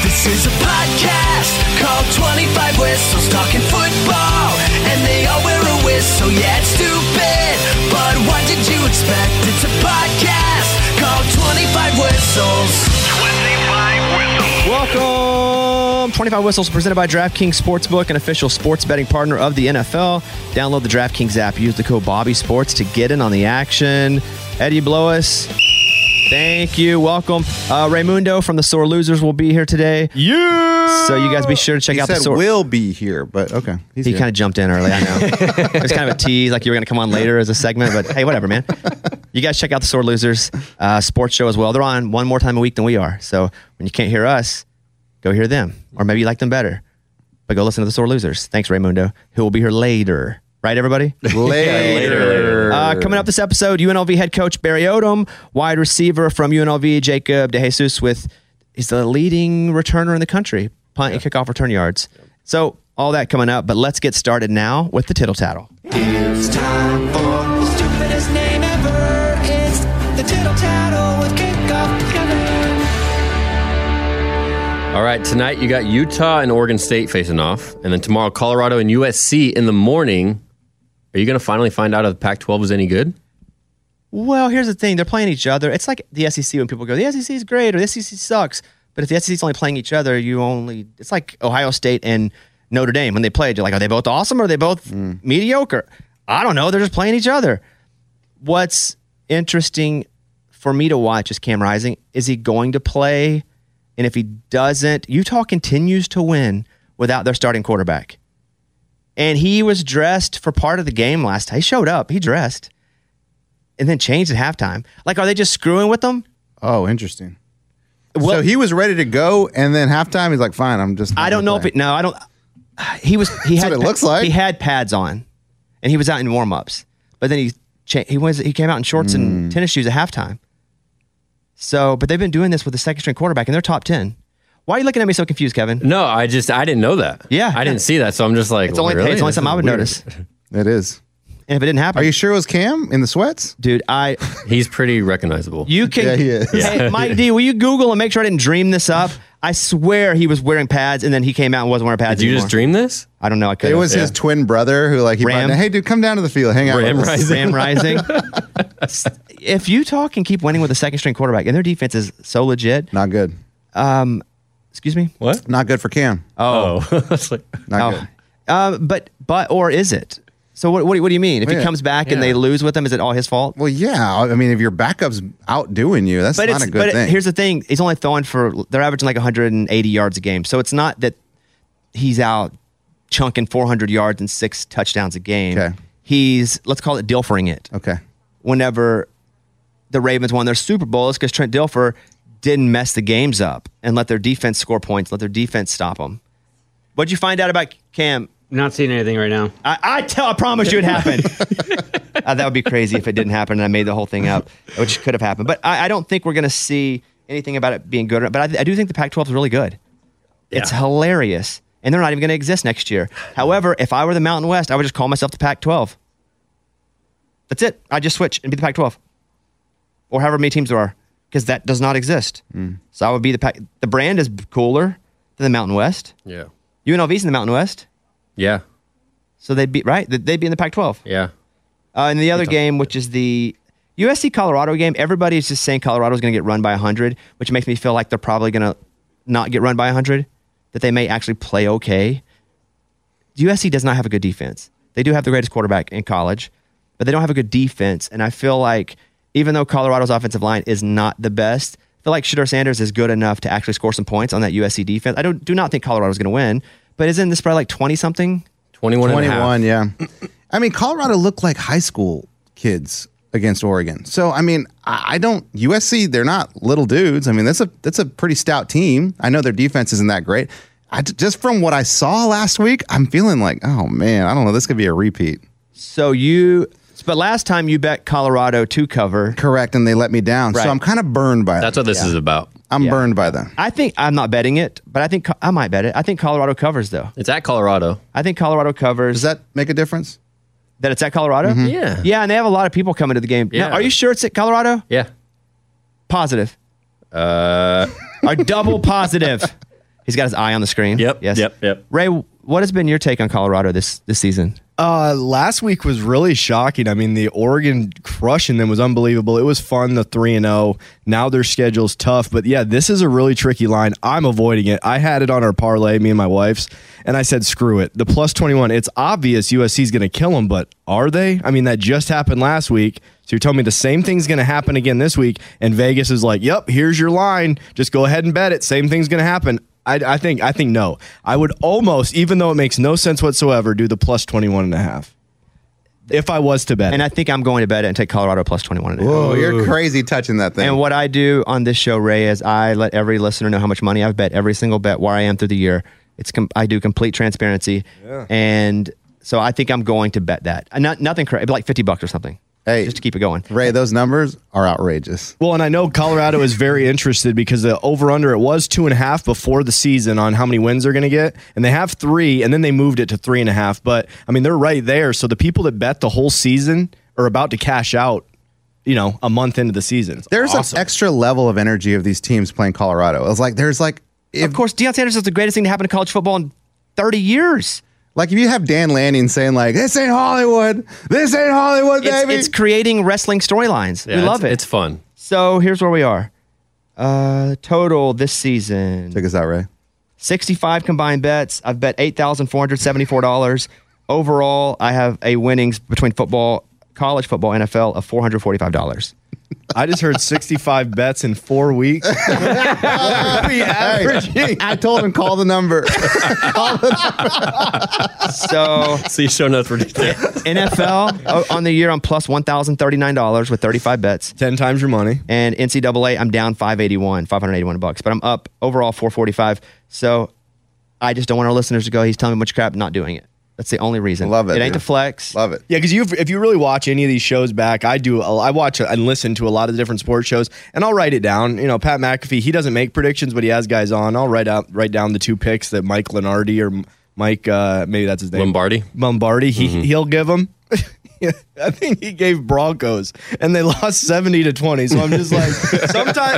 This is a podcast called 25 Whistles, talking football, and they all wear a whistle. Yeah, it's stupid, but what did you expect? It's a podcast called 25 Whistles. 25 Whistles. Welcome, 25 Whistles, presented by DraftKings Sportsbook, an official sports betting partner of the NFL. Download the DraftKings app. Use the code BOBBYSPORTS to get in on the action. Eddie Blowis. Thank you. Welcome. Raymundo from the Sore Losers will be here today. Yeah! So you guys be sure to check out the Sore... He said will be here, but okay. He kind of jumped in early, I know. It was kind of a tease, like you were going to come on later as a segment, but hey, whatever, man. You guys check out the Sore Losers sports show as well. They're on one more time a week than we are, so when you can't hear us, go hear them. Or maybe you like them better, but go listen to the Sore Losers. Thanks, Raymundo, who will be here later. Right, everybody? Later. Coming up this episode, UNLV head coach Barry Odom, wide receiver from UNLV, Jacob De Jesus, he's the leading returner in the country, punt and kickoff return yards. Yeah. So all that coming up, but let's get started now with the tittle tattle. It's time for the stupidest name ever. It's the tittle tattle with kickoff. All right, tonight you got Utah and Oregon State facing off, and then tomorrow Colorado and USC in the morning. Are you going to finally find out if the Pac-12 was any good? Well, here's the thing. They're playing each other. It's like the SEC when people go, the SEC is great or the SEC sucks. But if the SEC's only playing each other, it's like Ohio State and Notre Dame. When they played, you're like, are they both awesome or are they both mediocre? I don't know. They're just playing each other. What's interesting for me to watch is Cam Rising. Is he going to play? And if he doesn't, Utah continues to win without their starting quarterback. And he was dressed for part of the game last time. He showed up. He dressed. And then changed at halftime. Like, are they just screwing with him? Oh, interesting. Well, so he was ready to go, and then halftime, he's like, fine, I'm just... I don't know play. If... It, no, I don't... He was... He That's had, what it looks like. He had pads on, and he was out in warm-ups. But then he came out in shorts and tennis shoes at halftime. So, but they've been doing this with the second-string quarterback, and they're top 10. Why are you looking at me so confused, Kevin? No, I didn't know that. Yeah. I didn't see that, so I'm just like, it's only something I would notice. It is. And if it didn't happen. Are you sure it was Cam in the sweats? Dude, He's pretty recognizable. You can... Yeah, he is. Hey, Mike D, will you Google and make sure I didn't dream this up? I swear he was wearing pads, and then he came out and wasn't wearing pads anymore. Did you just dream this? I don't know. I could. It was his twin brother who, like, he brought him, hey, dude, come down to the field. Hang out with us. Ram Rising. If Utah can keep winning with a second-string quarterback, and their defense is so legit. Not good. Excuse me? What? Not good for Cam. Oh. Not good. But or is it? So what do you mean? If he comes back and they lose with him, is it all his fault? Well, yeah. I mean, if your backup's outdoing you, that's not a good thing. Here's the thing. He's only throwing they're averaging like 180 yards a game. So it's not that he's out chunking 400 yards and 6 touchdowns a game. Okay. He's, let's call it Dilfering it. Okay. Whenever the Ravens won their Super Bowl, it's because Trent Dilfer didn't mess the games up and let their defense score points, let their defense stop them. What'd you find out about Cam? Not seeing anything right now. I promise you it happened. That would be crazy if it didn't happen and I made the whole thing up, which could have happened. But I don't think we're going to see anything about it being good. But I do think the Pac-12 is really good. Yeah. It's hilarious. And they're not even going to exist next year. However, if I were the Mountain West, I would just call myself the Pac-12. That's it. I'd just switch and be the Pac-12. Or however many teams there are. because that does not exist. So I would be the brand is cooler than the Mountain West. Yeah. UNLV's in the Mountain West. Yeah. So they'd be, right? They'd be in the Pac-12. Yeah. And the other game, which is the USC-Colorado game, everybody is just saying Colorado's going to get run by 100, which makes me feel like they're probably going to not get run by 100, that they may actually play okay. USC does not have a good defense. They do have the greatest quarterback in college, but they don't have a good defense. And I feel like even though Colorado's offensive line is not the best, I feel like Shedeur Sanders is good enough to actually score some points on that USC defense. I do not think Colorado's going to win, but isn't this probably like 20-something? 21 yeah. I mean, Colorado looked like high school kids against Oregon. So, I mean, I don't... USC, they're not little dudes. I mean, that's a pretty stout team. I know their defense isn't that great. Just from what I saw last week, I'm feeling like, oh, man, I don't know. This could be a repeat. So you... But last time you bet Colorado to cover. Correct, and they let me down. Right. So I'm kind of burned by that. That's what this is about. I'm burned by them. I think I'm not betting it, but I think I might bet it. I think Colorado covers, though. It's at Colorado. I think Colorado covers. Does that make a difference? That it's at Colorado? Mm-hmm. Yeah. Yeah, and they have a lot of people coming to the game. Yeah. Now, are you sure it's at Colorado? Yeah. Positive. Or double positive. He's got his eye on the screen. Yep. Yes. Yep. Ray, what has been your take on Colorado this season? Last week was really shocking. I mean, the Oregon crush in them was unbelievable. It was fun, the 3-0. Now their schedule's tough. But, yeah, this is a really tricky line. I'm avoiding it. I had it on our parlay, me and my wife's, and I said, screw it. The plus 21, it's obvious USC's going to kill them, but are they? I mean, that just happened last week. So you're telling me the same thing's going to happen again this week, and Vegas is like, yep, here's your line. Just go ahead and bet it. Same thing's going to happen. I think no. I would almost, even though it makes no sense whatsoever, do the plus 21.5 if I was to bet. And I think I'm going to bet it and take Colorado plus 21.5. Oh, you're crazy touching that thing. And what I do on this show, Ray, is I let every listener know how much money I've bet, every single bet, where I am through the year. I do complete transparency. Yeah. And so I think I'm going to bet that. Nothing crazy, like $50 or something. Hey, just to keep it going. Ray, those numbers are outrageous. Well, and I know Colorado is very interested because the over-under, it was 2.5 before the season on how many wins they're going to get. And they have 3, and then they moved it to 3.5. But, I mean, they're right there. So the people that bet the whole season are about to cash out, you know, a month into the season. There's an extra level of energy of these teams playing Colorado. It's like, of course, Deion Sanders is the greatest thing to happen to college football in 30 years. Like, if you have Dan Lanning saying, like, this ain't Hollywood, baby. It's creating wrestling storylines. Yeah, we love it. It's fun. So, here's where we are. Total this season. Take us out, Ray. 65 combined bets. I've bet $8,474. Overall, I have a winnings between football, college football, NFL of $445. I just heard 65 bets in 4 weeks. I told him, call the number. So you show nothing ridiculous. NFL, on the year, I'm plus $1,039 with 35 bets. 10 times your money. And NCAA, I'm down $581, but I'm up overall $445. So I just don't want our listeners to go, he's telling me much crap, not doing it. That's the only reason. Love it. It ain't the flex. Love it. Yeah, because if you really watch any of these shows back, I do. I watch and listen to a lot of the different sports shows, and I'll write it down. You know, Pat McAfee, he doesn't make predictions, but he has guys on. I'll write down the 2 picks that Mike Lenardi or Mike, maybe that's his name. Lombardi. He'll give them. I think he gave Broncos, and they lost 70-20. So I'm just like,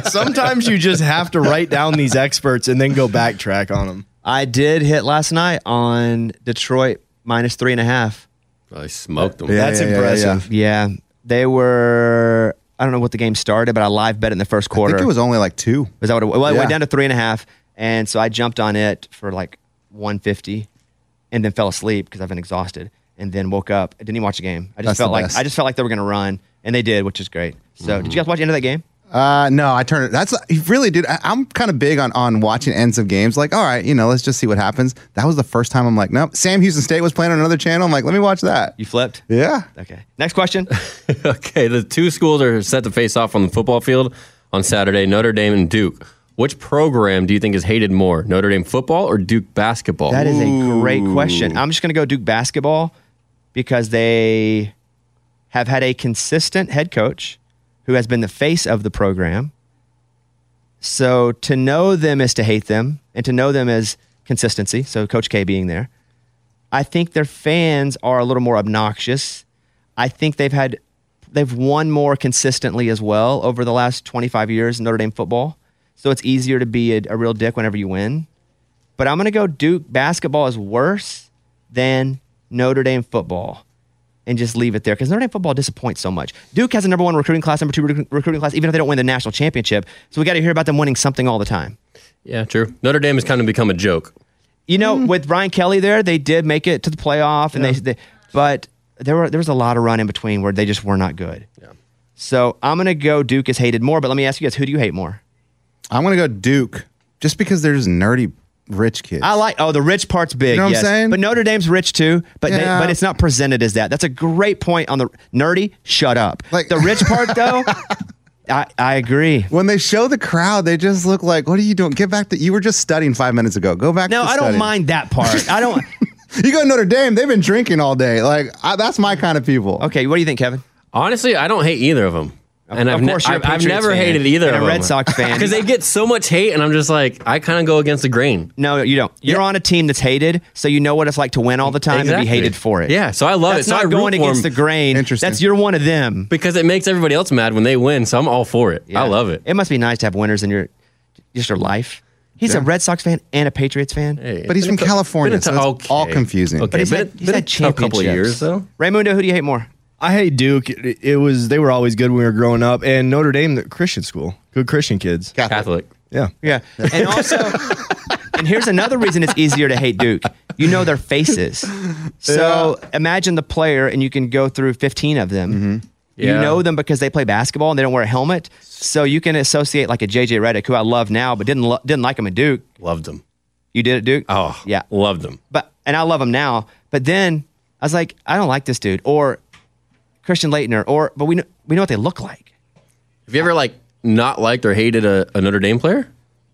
sometimes you just have to write down these experts and then go backtrack on them. I did hit last night on Detroit. Minus 3.5. Well, they smoked them. Yeah, that's impressive. Yeah. They were, I don't know what the game started, but I live bet it in the first quarter. I think it was only like 2. Was that what it was? Well, it went down to 3.5. And so I jumped on it for like 150 and then fell asleep because I've been exhausted and then woke up. I didn't even watch the game. I just felt like they were going to run, and they did, which is great. So did you guys watch the end of that game? No, I turned it. That's really, dude, I'm kind of big on watching ends of games. Like, all right, you know, let's just see what happens. That was the first time I'm like, nope. Sam Houston State was playing on another channel. I'm like, let me watch that. You flipped? Yeah. Okay. Next question. Okay. The 2 schools are set to face off on the football field on Saturday, Notre Dame and Duke. Which program do you think is hated more, Notre Dame football or Duke basketball? That is a great question. I'm just going to go Duke basketball because they have had a consistent head coach who has been the face of the program. So to know them is to hate them, and to know them is consistency, so Coach K being there. I think their fans are a little more obnoxious. I think they've had they've won more consistently as well over the last 25 years in Notre Dame football. So it's easier to be a real dick whenever you win. But I'm going to go Duke basketball is worse than Notre Dame football and just leave it there because Notre Dame football disappoints so much. Duke has a number 1 recruiting class, number 2 recruiting class, even if they don't win the national championship. So we got to hear about them winning something all the time. Yeah, true. Notre Dame has kind of become a joke. You know, with Brian Kelly there, they did make it to the playoff, and they but there was a lot of run in between where they just were not good. Yeah. So I'm going to go Duke is hated more, but let me ask you guys, who do you hate more? I'm going to go Duke just because there's nerdy rich kids. I like, the rich part's big, you know what I'm saying? But Notre Dame's rich too, but but it's not presented as that. That's a great point on the nerdy, shut up. Like, the rich part though, I agree. When they show the crowd, they just look like, what are you doing? Get back to, you were just studying 5 minutes ago. Go back to studying. No, I don't mind that part. I don't. You go to Notre Dame, they've been drinking all day. Like, that's my kind of people. Okay, what do you think, Kevin? Honestly, I don't hate either of them. And I've never hated either of them. I'm a Red Sox fan. Because they get so much hate, and I'm just like, I kind of go against the grain. No, you don't. You're on a team that's hated, so you know what it's like to win all the time and be hated for it. Yeah, so I love it. That's not going against the grain. Interesting. That's, you're one of them. Because it makes everybody else mad when they win, so I'm all for it. Yeah. I love it. It must be nice to have winners in your life. He's a Red Sox fan and a Patriots fan. Hey, but he's from California, so it's all confusing. Okay, but he's had a couple of years, though. Raymundo, who do you hate more? I hate Duke. They were always good when we were growing up. And Notre Dame, the Christian school. Good Christian kids. Catholic. Yeah. And also, and here's another reason it's easier to hate Duke. You know their faces. So imagine the player, and you can go through 15 of them. Mm-hmm. Yeah. You know them because they play basketball and they don't wear a helmet. So you can associate like a J.J. Redick, who I love now, but didn't like him at Duke. Loved him. You did at Duke? Oh, yeah. Loved him. And I love him now. But then I was like, I don't like this dude. Or Christian Laettner, but we know what they look like. Have you ever not liked or hated a Notre Dame player?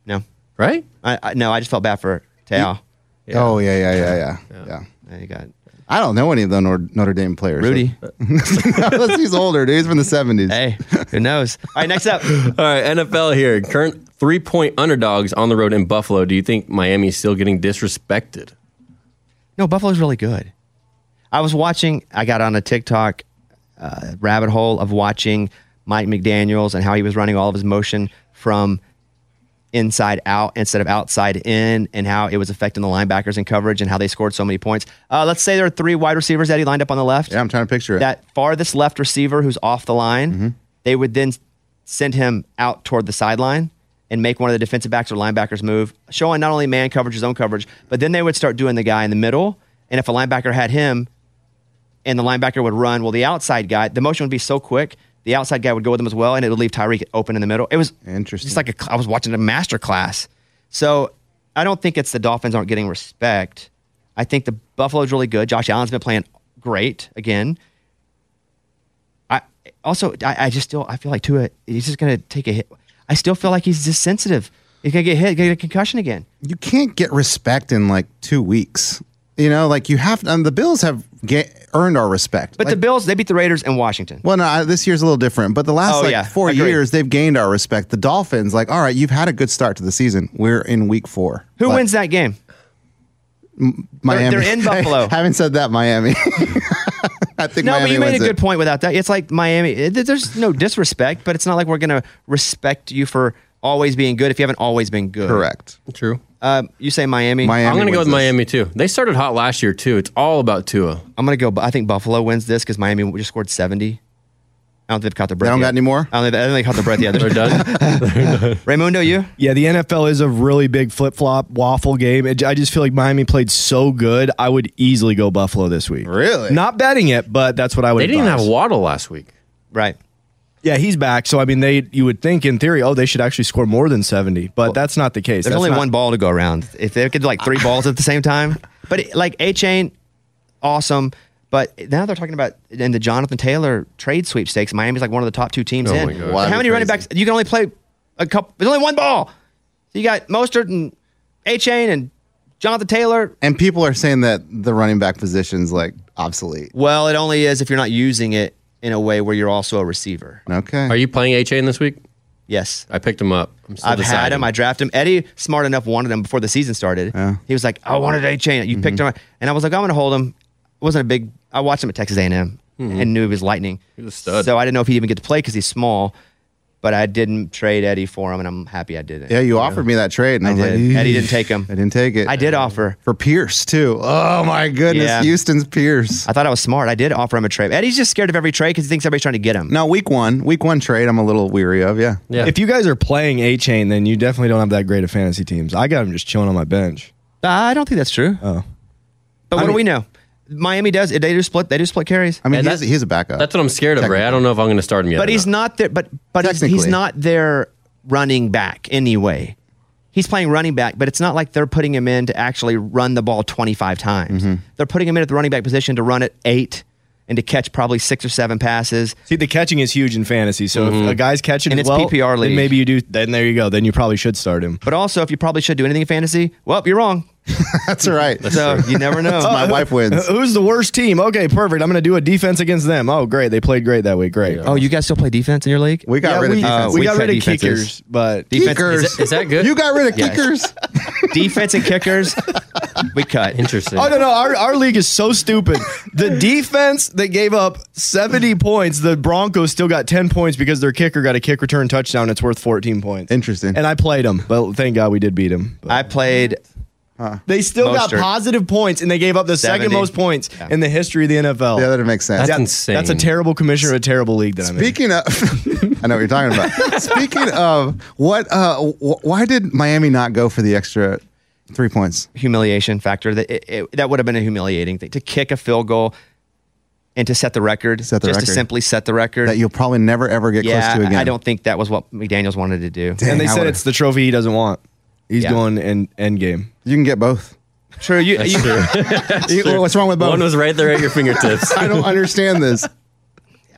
No, right? I just felt bad for Tao. Yeah. Oh yeah. There you got it. I don't know any of the Notre Dame players. Rudy, he's older, dude. He's from the 70s. Hey, who knows? All right, next up. All right, NFL here. Current 3-point underdogs on the road in Buffalo. Do you think Miami's still getting disrespected? No, Buffalo's really good. I got on a TikTok rabbit hole of watching Mike McDaniels and how he was running all of his motion from inside out instead of outside in, and how it was affecting the linebackers in coverage and how they scored so many points. Let's say there are 3 wide receivers that he lined up on the left. Yeah, I'm trying to picture it. That farthest left receiver who's off the line, they would then send him out toward the sideline and make one of the defensive backs or linebackers move, showing not only man coverage, zone coverage, but then they would start doing the guy in the middle. And if a linebacker had him, and the linebacker would run. Well, the outside guy, the motion would be so quick, the outside guy would go with him as well, and it would leave Tyreek open in the middle. It was interesting. Just like I was watching a master class. So I don't think it's the Dolphins aren't getting respect. I think the Buffalo's really good. Josh Allen's been playing great again. I feel like Tua, he's just going to take a hit. I still feel like he's just sensitive. He's going to get hit, get a concussion again. You can't get respect in 2 weeks. You know, you have to, the Bills have earned our respect. But the Bills, they beat the Raiders in Washington. Well, no, this year's a little different. But the last 4 years, they've gained our respect. The Dolphins, all right, you've had a good start to the season. We're in week 4. Who wins that game? Miami. They're in Buffalo. I haven't said that, Miami. I think Miami but you made a good point without that. It's like Miami. There's no disrespect, but it's not like we're going to respect you for always being good if you haven't always been good. Correct. True. You say Miami. I'm going to go with Miami, too. They started hot last year, too. It's all about Tua. I'm going to go, I think Buffalo wins this because Miami just scored 70. I don't think they've caught their breath. They don't got any more? I don't think they caught their breath yet. They're done. Raymundo, you? Yeah, the NFL is a really big flip-flop waffle game. I just feel like Miami played so good, I would easily go Buffalo this week. Really? Not betting it, but that's what I would advise. They didn't even have Waddle last week. Right. Yeah, he's back. So, I mean, you would think in theory, they should actually score more than 70, but that's not the case. There's only one ball to go around. If they could do 3 balls at the same time. But A-Chain, awesome. But now they're talking about in the Jonathan Taylor trade sweepstakes, Miami's one of the top 2 teams in. My God. Wow, how many running backs? You can only play a couple. There's only one ball. So you got Mostert and A-Chain and Jonathan Taylor. And people are saying that the running back position's obsolete. Well, it only is if you're not using it in a way where you're also a receiver. Okay. Are you playing A-Chain this week? Yes. I picked him up. I've had him. I drafted him. Eddie, smart enough, wanted him before the season started. Yeah. He was like, I wanted A-Chain. You picked him up. And I was like, I'm going to hold him. I watched him at Texas A&M. and knew he was lightning. He was a stud. So I didn't know if he'd even get to play because he's small. But I didn't trade Eddie for him, and I'm happy I didn't. Yeah, you offered me that trade, and I was like, Eddie didn't take him. I didn't take it. I did offer. For Pierce, too. Oh, my goodness. Yeah. Houston's Pierce. I thought I was smart. I did offer him a trade. Eddie's just scared of every trade because he thinks everybody's trying to get him. No, week one trade I'm a little weary of, yeah. If you guys are playing A-Chain, then you definitely don't have that great of fantasy teams. I got him just chilling on my bench. I don't think that's true. Oh. But what do we know? Miami does. They do split carries. I mean, he's a backup. That's what I'm scared of, Ray. I don't know if I'm going to start him yet. But he's not there. But he's not their running back anyway. He's playing running back, but it's not like they're putting him in to actually run the ball 25 times. Mm-hmm. They're putting him in at the running back position to run it 8 and to catch probably 6 or 7 passes. See, the catching is huge in fantasy. So if a guy's catching it well, PPR league, then maybe you do. Then there you go. Then you probably should start him. But also, if you probably should do anything in fantasy, well, you're wrong. That's right. So you never know. My wife wins. Who's the worst team? Okay, perfect. I'm going to do a defense against them. Oh, great. They played great that week. Great. Yeah. Oh, you guys still play defense in your league? We got rid of defense. We got rid of kickers. But kickers. Is that good? You got rid of kickers. Defense and kickers. We cut. Interesting. Oh, no. Our league is so stupid. The defense that gave up 70 points, the Broncos still got 10 points because their kicker got a kick return touchdown. It's worth 14 points. Interesting. And I played them, but thank God we did beat them. But I played... They still got positive points, and they gave up the 70. Second most points in the history of the NFL. Yeah, that makes sense. That's insane. That's a terrible commissioner of a terrible league that I'm in. Speaking of, I know what you're talking about. Speaking of, why did Miami not go for the extra 3 points? Humiliation factor. That would have been a humiliating thing. To kick a field goal and to set the record, to simply set the record. That you'll probably never, ever get close to again. I don't think that was what McDaniels wanted to do. Dang, and they said it's the trophy he doesn't want. He's going end game. You can get both. Sure, true. What's wrong with both? One was right there at your fingertips. I don't understand this.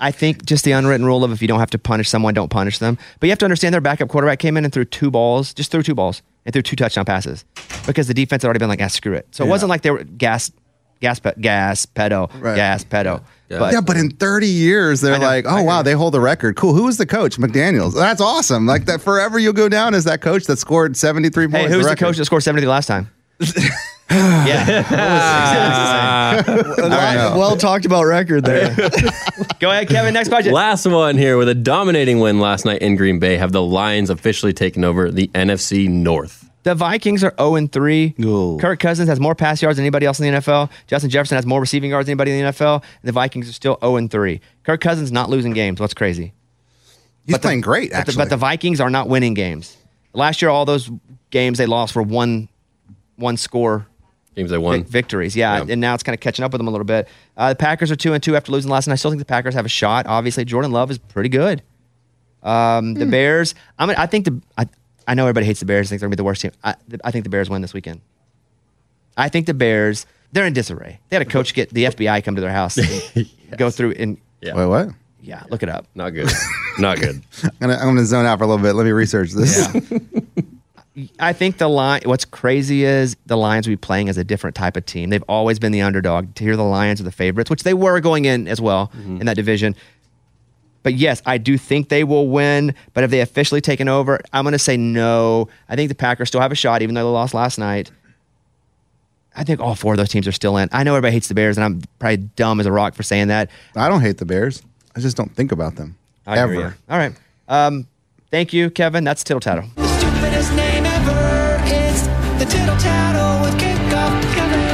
I think just the unwritten rule of if you don't have to punish someone, don't punish them. But you have to understand their backup quarterback came in and threw 2 touchdown passes because the defense had already been like, screw it. So it wasn't like they were gas pedal. Yeah. But in 30 years, they're like, oh, wow, they hold the record. Cool. Who was the coach? McDaniels. That's awesome. Like that forever you'll go down as that coach that scored 73 points. Hey, who was the coach that scored 73 last time? Yeah. Well talked about record there. Go ahead, Kevin. Next budget. Last one here with a dominating win last night in Green Bay. Have the Lions officially taken over the NFC North? The Vikings are 0-3. Ooh. Kirk Cousins has more pass yards than anybody else in the NFL. Justin Jefferson has more receiving yards than anybody in the NFL. And the Vikings are still 0-3. Kirk Cousins not losing games. What's crazy? He's playing great, actually. But the Vikings are not winning games. Last year, all those games they lost were one score games they won. Victories. Yeah, and now it's kind of catching up with them a little bit. The Packers are 2-2 after losing last night. I still think the Packers have a shot. Obviously, Jordan Love is pretty good. The Bears, I know everybody hates the Bears and thinks they're going to be the worst team. I think the Bears win this weekend. I think the Bears, they're in disarray. They had a coach get the FBI come to their house and go through and... Yeah. Wait, what? Yeah, look it up. Not good. Not good. I'm going to zone out for a little bit. Let me research this. Yeah. I think the Lions... What's crazy is the Lions will be playing as a different type of team. They've always been the underdog. To hear the Lions are the favorites, which they were going in as well in that division... But yes, I do think they will win. But have they officially taken over? I'm going to say no. I think the Packers still have a shot, even though they lost last night. I think all 4 of those teams are still in. I know everybody hates the Bears, and I'm probably dumb as a rock for saying that. I don't hate the Bears. I just don't think about them. I ever. Agree. All right. Thank you, Kevin. That's Tittle Tattle. The stupidest name ever is the Tittle Tattle with Kickoff Kevin.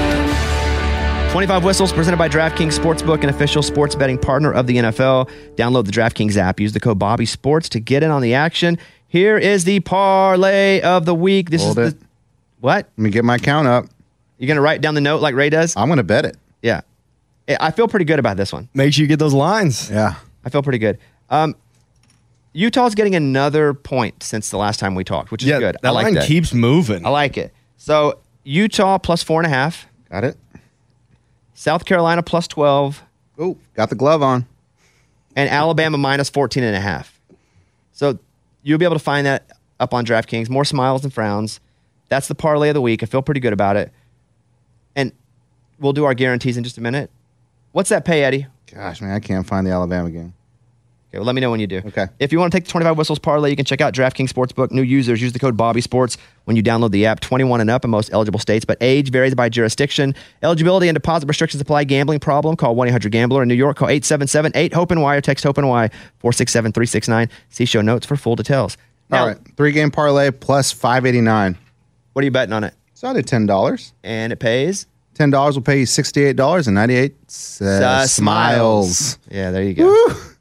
25 Whistles, presented by DraftKings Sportsbook, an official sports betting partner of the NFL. Download the DraftKings app. Use the code BobbySports to get in on the action. Here is the parlay of the week. This is the... What? Let me get my count up. You're going to write down the note like Ray does? I'm going to bet it. Yeah. I feel pretty good about this one. Make sure you get those lines. Yeah. I feel pretty good. Utah's getting another point since the last time we talked, which is good. I like that. That line keeps moving. I like it. So Utah plus 4.5. Got it. South Carolina plus 12. Oh, got the glove on. And Alabama minus 14.5. So you'll be able to find that up on DraftKings. More smiles than frowns. That's the parlay of the week. I feel pretty good about it. And we'll do our guarantees in just a minute. What's that pay, Eddie? Gosh, man, I can't find the Alabama game. Okay, well, let me know when you do. Okay. If you want to take the 25 Whistles parlay, you can check out DraftKings Sportsbook. New users use the code BobbySports when you download the app. 21 and up in most eligible states, but age varies by jurisdiction. Eligibility and deposit restrictions apply. Gambling problem? Call 1-800-GAMBLER. In New York, call 877-8-HOPE-NY or text HOPE-NY 467-369. See show notes for full details. Now, all right, 3-game parlay plus $589. What are you betting on it? It's out at $10. And it pays? $10 will pay you $68.98. Smiles. Yeah, there you go. Woo!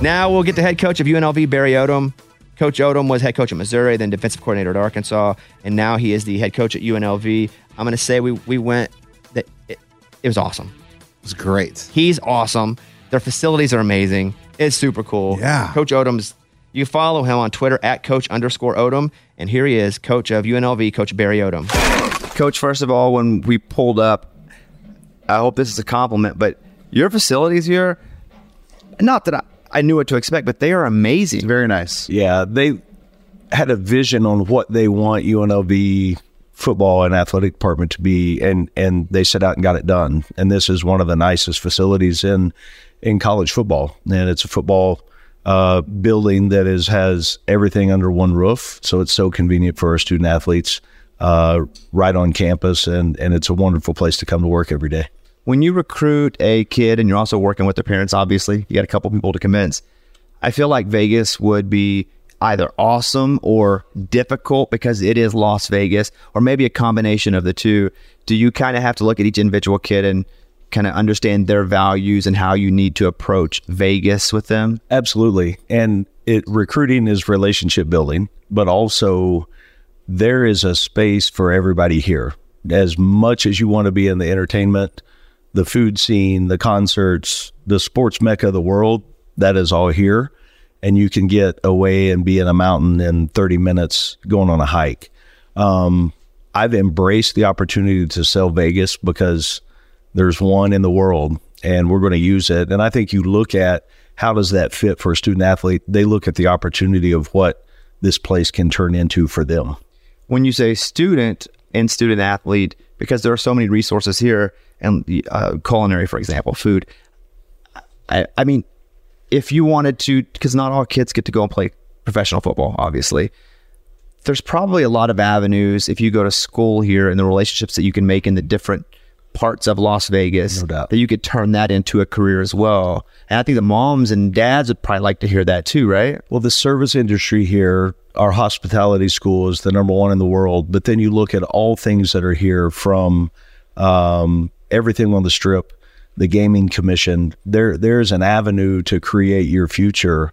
Now we'll get the head coach of UNLV, Barry Odom. Coach Odom was head coach at Missouri, then defensive coordinator at Arkansas, and now he is the head coach at UNLV. I'm going to say it was awesome. It was great. He's awesome. Their facilities are amazing. It's super cool. Yeah. Coach Odom's, you follow him on Twitter at coach_Odom, and here he is, coach of UNLV, Coach Barry Odom. Coach, first of all, when we pulled up, I hope this is a compliment, but your facilities here, not that I knew what to expect, but they are amazing. Very nice. Yeah, they had a vision on what they want UNLV football and athletic department to be, and they set out and got it done. And this is one of the nicest facilities in college football. And it's a football building that has everything under one roof, so it's so convenient for our student-athletes right on campus, and it's a wonderful place to come to work every day. When you recruit a kid and you're also working with their parents, obviously, you got a couple people to convince. I feel like Vegas would be either awesome or difficult because it is Las Vegas, or maybe a combination of the two. Do you kind of have to look at each individual kid and kind of understand their values and how you need to approach Vegas with them? Absolutely. And recruiting is relationship building, but also there is a space for everybody here. As much as you want to be in the entertainment, the food scene, the concerts, the sports mecca of the world, that is all here. And you can get away and be in a mountain in 30 minutes going on a hike. I've embraced the opportunity to sell Vegas because there's one in the world and we're going to use it. And I think you look at how does that fit for a student athlete? They look at the opportunity of what this place can turn into for them. When you say student and student athlete, because there are so many resources here, and culinary, for example, food. I mean, if you wanted to, because not all kids get to go and play professional football, obviously. There's probably a lot of avenues if you go to school here and the relationships that you can make in the different parts of Las Vegas. No doubt. That you could turn that into a career as well. And I think the moms and dads would probably like to hear that too, right? Well, the service industry here, our hospitality school is the number one in the world, but then you look at all things that are here from everything on the Strip, the Gaming Commission. There's an avenue to create your future,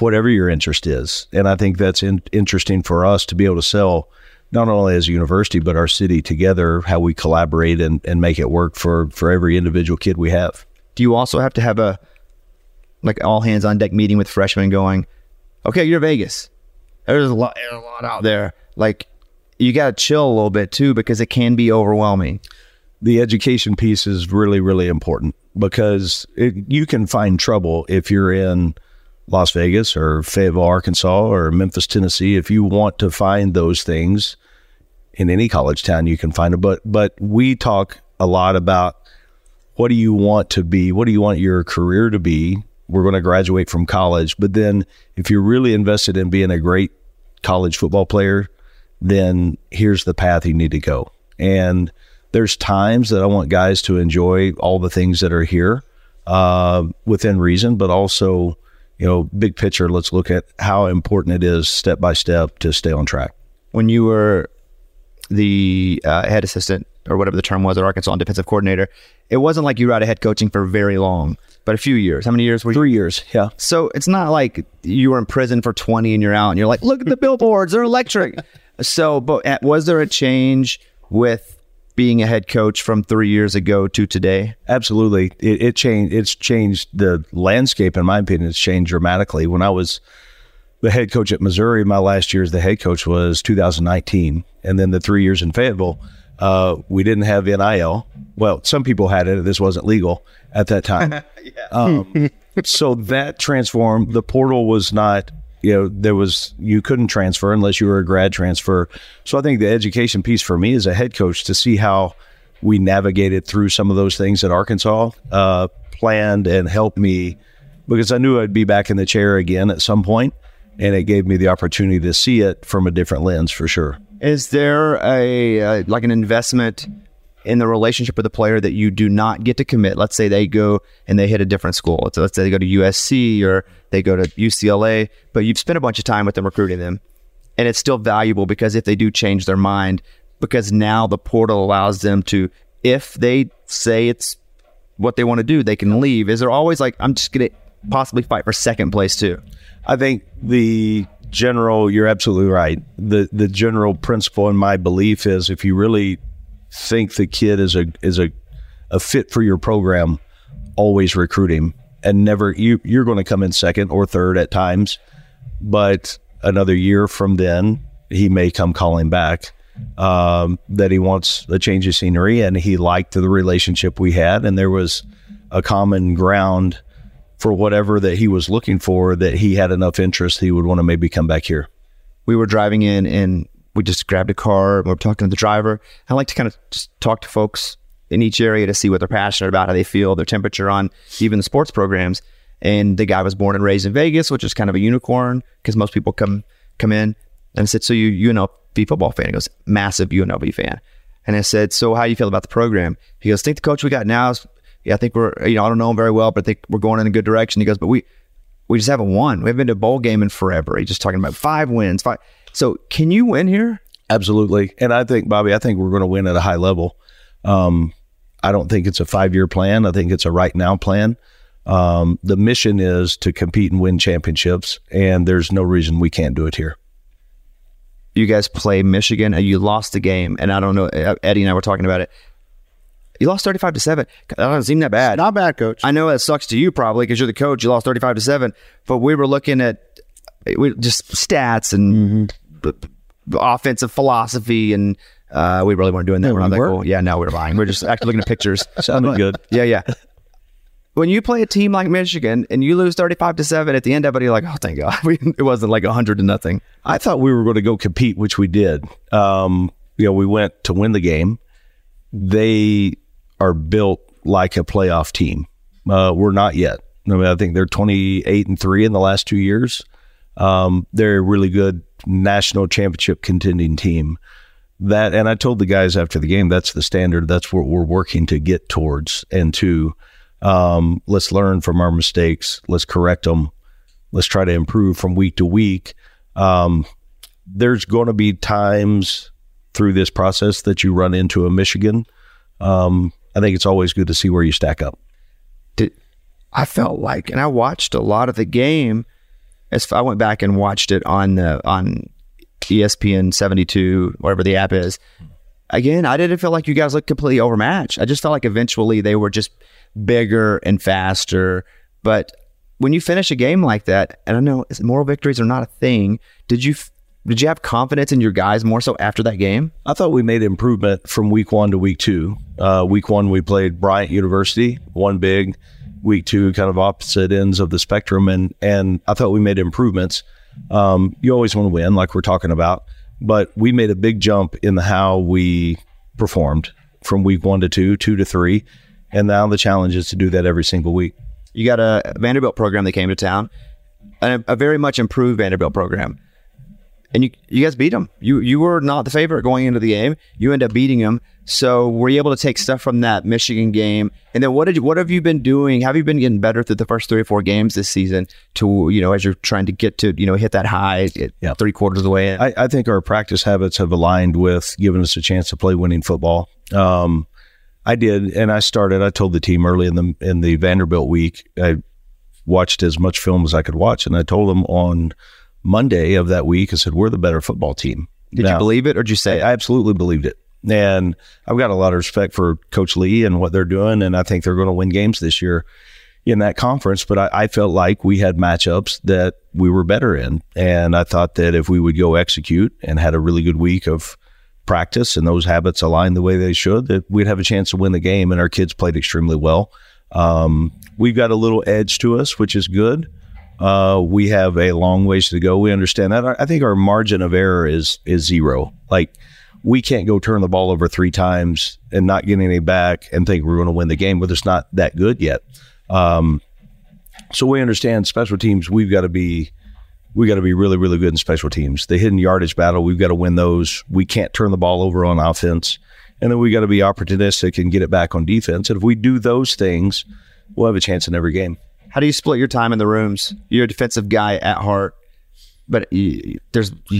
whatever your interest is. And I think that's interesting for us to be able to sell not only as a university, but our city together, how we collaborate and make it work for every individual kid we have. Do you also have to have a like all hands on deck meeting with freshmen going, okay, you're Vegas. There's a lot out there. Like, you got to chill a little bit too, because it can be overwhelming. the education piece is really, really important, because you can find trouble if you're in Las Vegas or Fayetteville, Arkansas or Memphis, Tennessee. If you want to find those things in any college town, you can find them. But we talk a lot about, what do you want to be? What do you want your career to be? We're going to graduate from college. But then if you're really invested in being a great college football player, then here's the path you need to go. And there's times that I want guys to enjoy all the things that are here within reason, but also, you know, big picture, let's look at how important it is step by step to stay on track. When you were the head assistant, or whatever the term was, at Arkansas, and defensive coordinator, it wasn't like you were out of head coaching for very long, but a few years. How many years were you? 3 years, yeah. So it's not like you were in prison for 20 and you're out and you're like, look at the billboards, they're electric. So, but was there a change with being a head coach from 3 years ago to today? Absolutely. It changed. It's changed the landscape, in my opinion. It's changed dramatically. When I was the head coach at Missouri, my last year as the head coach was 2019. And then the 3 years in Fayetteville, we didn't have NIL. Well, some people had it. This wasn't legal at that time. Yeah. So that transformed. The portal was not, you know, you couldn't transfer unless you were a grad transfer. So I think the education piece for me as a head coach, to see how we navigated through some of those things at Arkansas, planned and helped me, because I knew I'd be back in the chair again at some point, and it gave me the opportunity to see it from a different lens for sure. Is there like an investment in the relationship with the player that you do not get to commit? Let's say they go and they hit a different school. So let's say they go to USC or they go to UCLA, but you've spent a bunch of time with them, recruiting them, and it's still valuable, because if they do change their mind, because now the portal allows them to, if they say it's what they want to do, they can leave. Is there always like, I'm just going to possibly fight for second place too? I think the general, you're absolutely right. The general principle in my belief is, if you really think the kid is a fit for your program, always recruit him, and never, you're going to come in second or third at times, but another year from then he may come calling back that he wants a change of scenery, and he liked the relationship we had, and there was a common ground for whatever that he was looking for, that he had enough interest he would want to maybe come back here. We were driving in and we just grabbed a car and we were talking to the driver. I like to kind of just talk to folks in each area to see what they're passionate about, how they feel, their temperature on even the sports programs. And the guy was born and raised in Vegas, which is kind of a unicorn, because most people come in. And I said, so you UNLV football fan? He goes, massive UNLV fan. And I said, so how do you feel about the program? He goes, think the coach we got now is, yeah, I think we're, you know, I don't know him very well, but I think we're going in a good direction. He goes, but we just haven't won. We haven't been to a bowl game in forever. He's just talking about 5 wins. 5. So can you win here? Absolutely. And I think, Bobby, we're going to win at a high level. I don't think it's a 5-year plan. I think it's a right now plan. The mission is to compete and win championships, and there's no reason we can't do it here. You guys play Michigan, and you lost the game. And I don't know, Eddie and I were talking about it. You lost 35-7. That doesn't seem that bad. It's not bad, Coach. I know that sucks to you probably, because you're the coach. You lost 35-7, but we were looking at just stats and offensive philosophy, and we really weren't doing that. We're not that cool. Yeah, no, we were lying. We're just actually looking at pictures. Sounded good. Yeah, yeah. When you play a team like Michigan and you lose 35-7 at the end of it, you're like, oh, thank God. It wasn't like 100-0. I thought we were going to go compete, which we did. You know, we went to win the game. They are built like a playoff team. We're not yet. I mean, I think they're 28-3 in the last 2 years. They're a really good national championship contending team. That, and I told the guys after the game, that's the standard. That's what we're working to get towards, and to let's learn from our mistakes. Let's correct them. Let's try to improve from week to week. There's going to be times through this process that you run into a Michigan. I think it's always good to see where you stack up. I felt like, and I watched a lot of the game. As I went back and watched it on ESPN 72, whatever the app is. Again, I didn't feel like you guys looked completely overmatched. I just felt like eventually they were just bigger and faster. But when you finish a game like that, and I know moral victories are not a thing, did you Did you have confidence in your guys more so after that game? I thought we made improvement from week one to week two. Week one, we played Bryant University, one big. Week two, kind of opposite ends of the spectrum. And I thought we made improvements. You always want to win, like we're talking about. But we made a big jump in how we performed from week one to two, two to three. And now the challenge is to do that every single week. You got a Vanderbilt program that came to town, a very much improved Vanderbilt program. And you guys beat them. You were not the favorite going into the game. You end up beating them. So were you able to take stuff from that Michigan game? And then what have you been doing? Have you been getting better through the first three or four games this season to, you know, as you're trying to get to, you know, hit that high three quarters of the way in? I think our practice habits have aligned with giving us a chance to play winning football. I told the team early in the Vanderbilt week, I watched as much film as I could watch. And I told them on Monday of that week, I said, we're the better football team. Did you believe it or did you say it? I absolutely believed it. And I've got a lot of respect for Coach Lee and what they're doing. And I think they're going to win games this year in that conference. But I felt like we had matchups that we were better in. And I thought that if we would go execute and had a really good week of practice and those habits aligned the way they should, that we'd have a chance to win the game. And our kids played extremely well. We've got a little edge to us, which is good. We have a long ways to go. We understand that. I think our margin of error is zero. Like, we can't go turn the ball over three times and not get any back and think we're going to win the game, but it's not that good yet. So we understand special teams. We got to be really, really good in special teams. The hidden yardage battle, we've got to win those. We can't turn the ball over on offense, and then we got to be opportunistic and get it back on defense. And if we do those things, we'll have a chance in every game. How do you split your time in the rooms? You're a defensive guy at heart, but you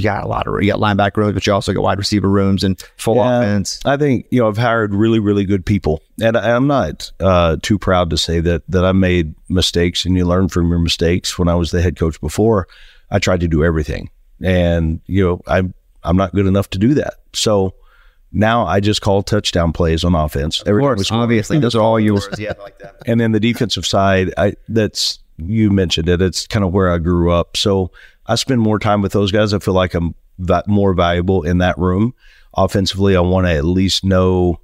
got a lot of you got linebacker rooms, but you also got wide receiver rooms and full offense. I think I've hired really, really good people, and I'm not too proud to say that I made mistakes. And you learn from your mistakes. When I was the head coach before, I tried to do everything, and I'm not good enough to do that. So now I just call touchdown plays on offense. Of course, obviously. Those are all yours. Yeah, like that. And then the defensive side, that's you mentioned it. It's kind of where I grew up. So I spend more time with those guys. I feel like I'm more valuable in that room. Offensively, I want to at least know,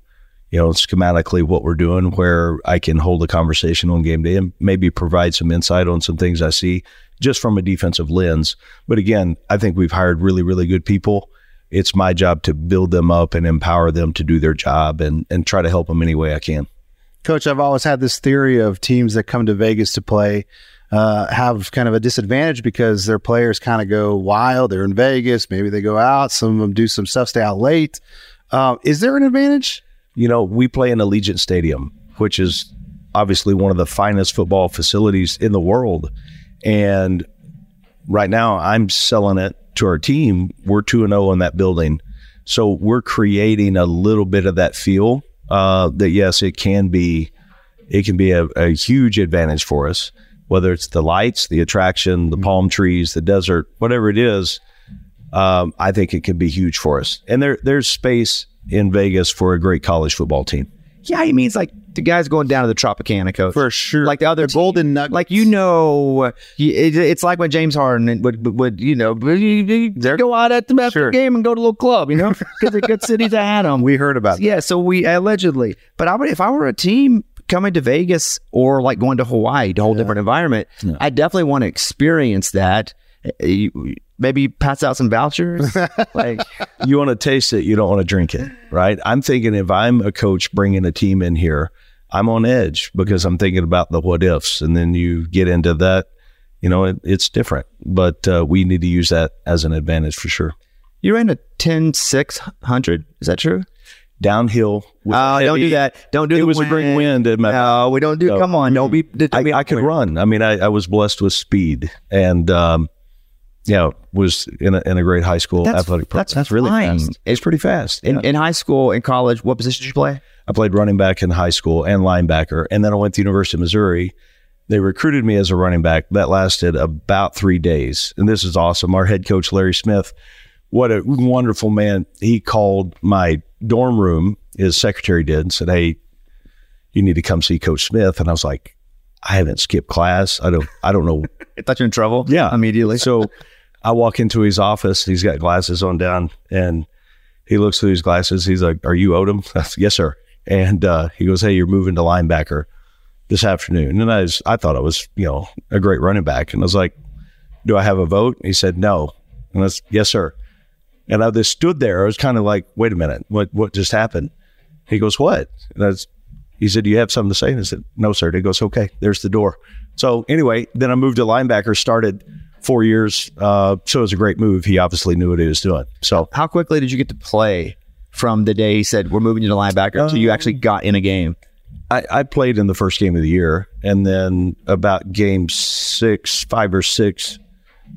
schematically what we're doing, where I can hold a conversation on game day and maybe provide some insight on some things I see just from a defensive lens. But again, I think we've hired really, really good people. It's my job to build them up and empower them to do their job and try to help them any way I can. Coach, I've always had this theory of teams that come to Vegas to play have kind of a disadvantage because their players kind of go wild. They're in Vegas. Maybe they go out. Some of them do some stuff, stay out late. Is there an advantage? We play in Allegiant Stadium, which is obviously one of the finest football facilities in the world. And right now I'm selling it to our team. We're 2-0 in that building. So we're creating a little bit of that feel that, yes, it can be a huge advantage for us, whether it's the lights, the attraction, the palm trees, the desert, whatever it is. I think it can be huge for us. And there's space in Vegas for a great college football team. Yeah, he means like the guys going down to the Tropicana, Coach. For sure. Like the other Golden Nuggets. Like, it's like when James Harden would go out at the after game and go to a little club, because they're good cities to have them. We heard about that. Yeah, so we allegedly. But if I were a team coming to Vegas or like going to Hawaii, to a whole different environment, I definitely want to experience that. Maybe pass out some vouchers. Like, you want to taste it, you don't want to drink it, right? I'm thinking if I'm a coach bringing a team in here, I'm on edge because I'm thinking about the what ifs, and then you get into that. It's different, but we need to use that as an advantage for sure. You ran a 10-600. Is that true? Downhill. Don't do that. Don't do it. It was wind. A great wind. No, we don't do. So, come on, don't be. I could run. I mean, I was blessed with speed and. Was in a great high school athletic program. That's really fast. It's pretty fast. In high school, in college, what position did you play? I played running back in high school and linebacker. And then I went to the University of Missouri. They recruited me as a running back. That lasted about 3 days. And this is awesome. Our head coach, Larry Smith, what a wonderful man. He called my dorm room, his secretary did, and said, hey, you need to come see Coach Smith. And I was like, I haven't skipped class. I don't know. I thought you were in trouble. Yeah. Immediately. So I walk into his office. He's got glasses on down, and he looks through his glasses. He's like, "Are you Odom?" I said, "Yes, sir." And he goes, "Hey, you're moving to linebacker this afternoon." And I thought I was, you know, a great running back. And I was like, "Do I have a vote?" And he said, "No." And I said, "Yes, sir." And I just stood there. I was kind of like, "Wait a minute, what just happened?" He goes, "What?" And he said, "Do you have something to say?" And I said, "No, sir." And he goes, "Okay, there's the door." So anyway, then I moved to linebacker, started 4 years. So it was a great move. He obviously knew what he was doing. So how quickly did you get to play from the day he said, "We're moving you to linebacker," until you actually got in a game? I played in the first game of the year. And then about game five or six,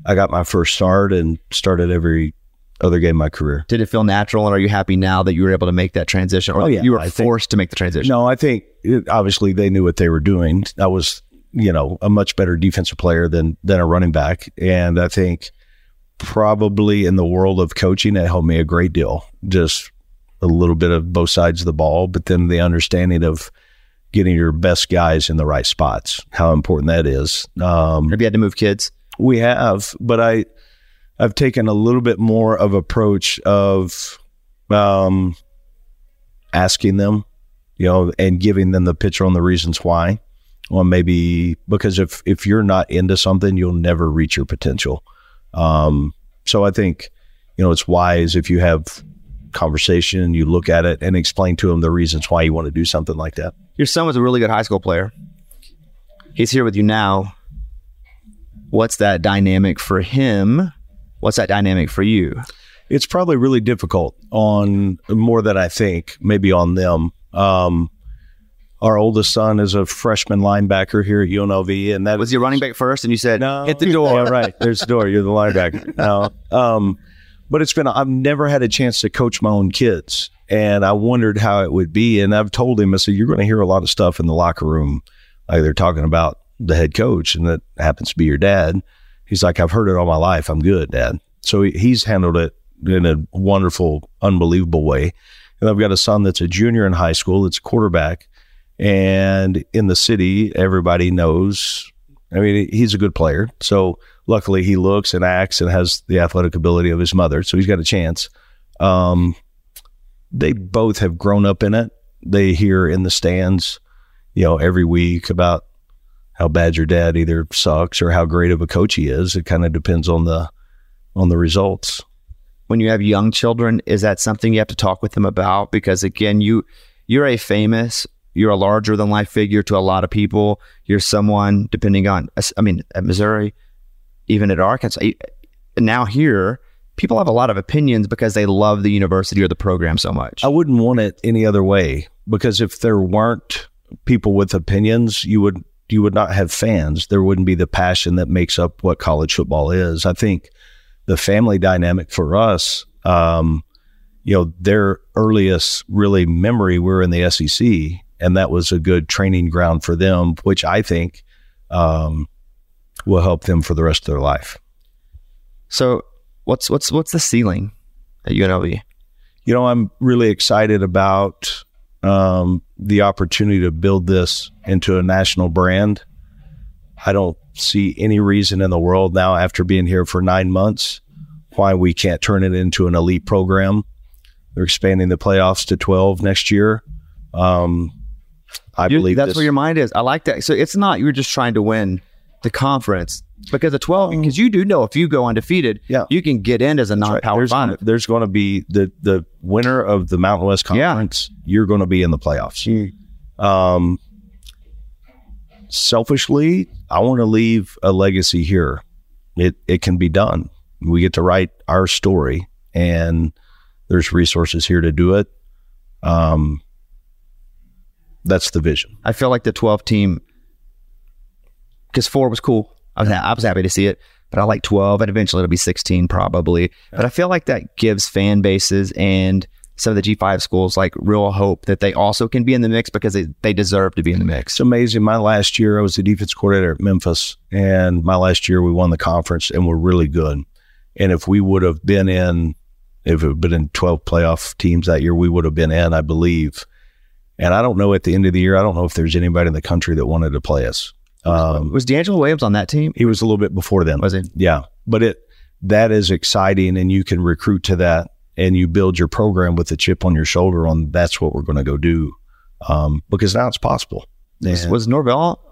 I got my first start and started every other game of my career. Did it feel natural? And are you happy now that you were able to make that transition? Or you were forced to make the transition? No, I think obviously they knew what they were doing. I was, you know, a much better defensive player than a running back. And I think probably in the world of coaching, it helped me a great deal. Just a little bit of both sides of the ball, but then the understanding of getting your best guys in the right spots, how important that is. Have you had to move kids? We have, but I've taken a little bit more of approach of asking them, you know, and giving them the picture on the reasons why. Well, maybe because if you're not into something, you'll never reach your potential. So I think, you know, it's wise if you have conversation, you look at it and explain to them the reasons why you want to do something like that. Your son was a really good high school player. He's here with you now. What's that dynamic for him? What's that dynamic for you? It's probably really difficult on more than I think, maybe on them. Our oldest son is a freshman linebacker here at UNLV, and that was your running back first. And you said, "No, hit the door." Yeah, right, there's the door. You're the linebacker. No, but it's been—I've never had a chance to coach my own kids, and I wondered how it would be. And I've told him, I said, "You're going to hear a lot of stuff in the locker room, like they're talking about the head coach, and that happens to be your dad." He's like, "I've heard it all my life. I'm good, Dad." So he's handled it in a wonderful, unbelievable way. And I've got a son that's a junior in high school. That's a quarterback. And in the city, everybody knows, I mean, he's a good player. So luckily he looks and acts and has the athletic ability of his mother. So he's got a chance. They both have grown up in it. They hear in the stands, you know, every week about how bad your dad either sucks or how great of a coach he is. It kind of depends on the results. When you have young children, is that something you have to talk with them about? Because again, you're a famous, you're a larger than life figure to a lot of people. You're someone, depending on, I mean, at Missouri, even at Arkansas, now here, people have a lot of opinions because they love the university or the program so much. I wouldn't want it any other way, because if there weren't people with opinions, you would not have fans. There wouldn't be the passion that makes up what college football is. I think the family dynamic for us, you know, their earliest really memory, we're in the SEC. And that was a good training ground for them, which I think will help them for the rest of their life. So what's the ceiling at UNLV? You know, I'm really excited about the opportunity to build this into a national brand. I don't see any reason in the world now, after being here for 9 months, why we can't turn it into an elite program. They're expanding the playoffs to 12 next year. I believe that's where your mind is. I like that. So it's not you're just trying to win the conference, because the 12, because you do know if you go undefeated, you can get in as a non-power five. There's going to be the winner of the Mountain West Conference. Yeah. You're going to be in the playoffs. Selfishly, I want to leave a legacy here. It can be done. We get to write our story, and there's resources here to do it. That's the vision. I feel like the 12 team, because 4 was cool. I was happy to see it, but I like 12, and eventually it'll be 16 probably. Yeah. But I feel like that gives fan bases and some of the G5 schools like real hope that they also can be in the mix, because they deserve to be in the mix. It's amazing. My last year, I was the defense coordinator at Memphis, and my last year we won the conference and we're really good. And if it had been in 12 playoff teams that year, we would have been in, I believe. And I don't know, at the end of the year, I don't know if there's anybody in the country that wanted to play us. Was D'Angelo Williams on that team? He was a little bit before then. Was he? Yeah. But that is exciting, and you can recruit to that, and you build your program with a chip on your shoulder on that's what we're going to go do, because now it's possible. Was Norvell?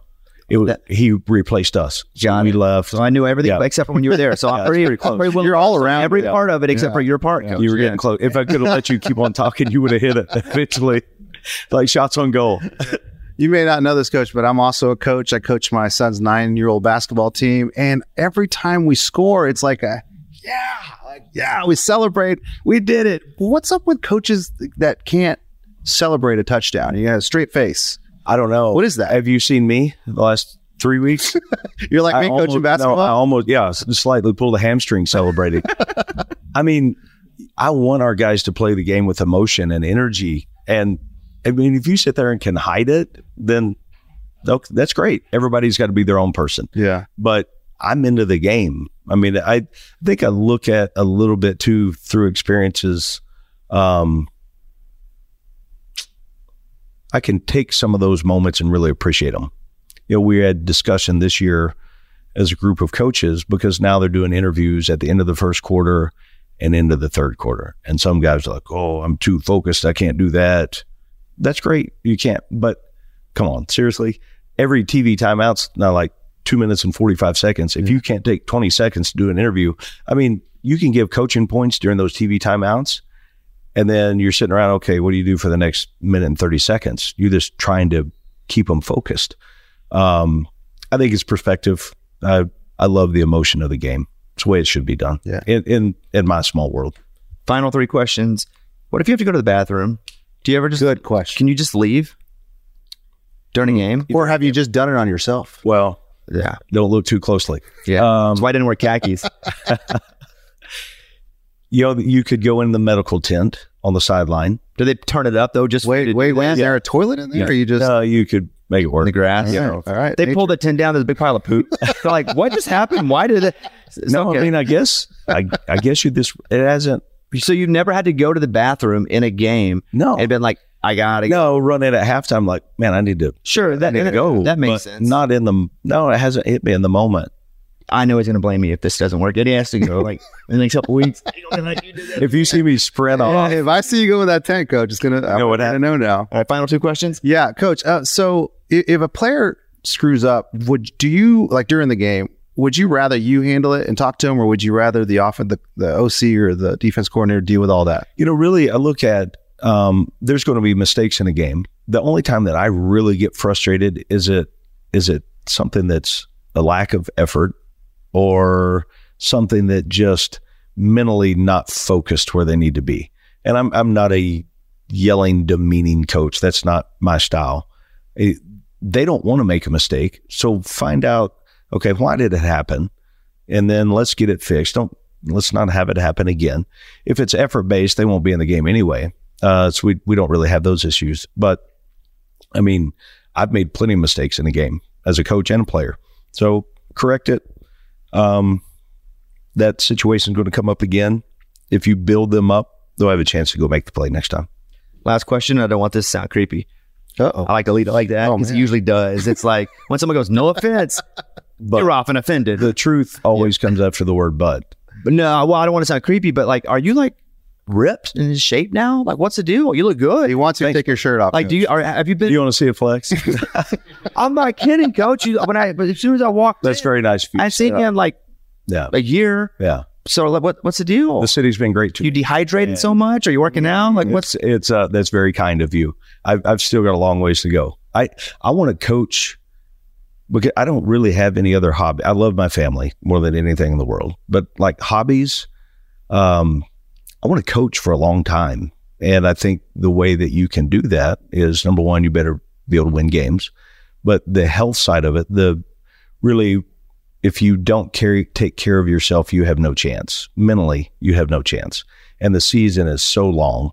He replaced us. John, we left. So I knew everything except for when you were there. So I'm pretty close. You're all around. Every part of it except for your part. Yeah. You were getting close. If I could have let you keep on talking, you would have hit it eventually. Like shots on goal. You may not know this, Coach, but I'm also a coach. I coach my son's 9-year-old basketball team. And every time we score, it's like a, we celebrate. We did it. Well, what's up with coaches that can't celebrate a touchdown? You got a straight face. I don't know. What is that? Have you seen me the last 3 weeks? You're like me coaching basketball? No, I almost, slightly pulled a hamstring celebrating. I mean, I want our guys to play the game with emotion and energy. And, I mean, if you sit there and can hide it, then that's great. Everybody's got to be their own person. Yeah. But I'm into the game. I mean, I think I look at a little bit, too, through experiences. I can take some of those moments and really appreciate them. You know, we had discussion this year as a group of coaches because now they're doing interviews at the end of the first quarter and into the third quarter. And some guys are like, oh, I'm too focused. I can't do that. That's great. You can't. But come on, seriously, every TV timeout's now like 2 minutes and 45 seconds. If you can't take 20 seconds to do an interview, I mean, you can give coaching points during those TV timeouts. And then you're sitting around, okay, what do you do for the next minute and 30 seconds? You're just trying to keep them focused. I think it's perspective. I love the emotion of the game. It's the way it should be done in my small world. Final three questions. What if you have to go to the bathroom? Do you ever just... Good question. Can you just leave during a game? Or have you just done it on yourself? Well, yeah. Don't look too closely. Yeah. That's why I didn't wear khakis. You know, you could go in the medical tent on the sideline. Do they turn it up though? Just wait. Is there a toilet in there? Yeah. Or you just you could make it work. In the grass. Yeah. All right. They pull the tent down. There's a big pile of poop. They're like, what just happened? Why did it? No, I mean, I guess it hasn't. So you've never had to go to the bathroom in a game? No. And been like, I got it. No, run in at halftime. Like, man, I need to. Sure, that need to go. That makes sense. Not in the. No, it hasn't hit me in the moment. I know he's going to blame me if this doesn't work. It has to go like in the next couple weeks. If you see me spread off. If I see you go with that tank, Coach, it's going to, I know now. All right, final two questions. Yeah, Coach. So if a player screws up, during the game, would you rather you handle it and talk to him, or would you rather the OC or the defense coordinator deal with all that? You know, really, I look at there's going to be mistakes in a game. The only time that I really get frustrated is it something that's a lack of effort, or something that just mentally not focused where they need to be. And I'm not a yelling, demeaning coach. That's not my style. They don't want to make a mistake. So find out, okay, why did it happen? And then let's get it fixed. Let's not have it happen again. If it's effort-based, they won't be in the game anyway. So we don't really have those issues. But, I mean, I've made plenty of mistakes in the game as a coach and a player. So correct it. That situation is going to come up again. If you build them up, they'll have a chance to go make the play next time. Last question. I don't want this to sound creepy. Uh-oh. I like to lead it like that because it usually does. It's like when someone goes, no offense, but you're often offended. The truth always comes after the word but. But no, well, I don't want to sound creepy, but like, are you like ripped in shape now? Like, what's the deal? You look good. He wants you to take your shirt off. Like, do you want to see a flex? I'm not kidding, Coach. But as soon as I walked, that's in, very nice. I see him like, a year. Yeah. So, like, what's the deal? The city's been great too. You dehydrated so much? Are you working out? Like, that's very kind of you. I've still got a long ways to go. I want to coach because I don't really have any other hobby. I love my family more than anything in the world, but like hobbies, I want to coach for a long time. And I think the way that you can do that is, number one, you better be able to win games. But the health side of it, if you don't take care of yourself, you have no chance. Mentally, you have no chance. And the season is so long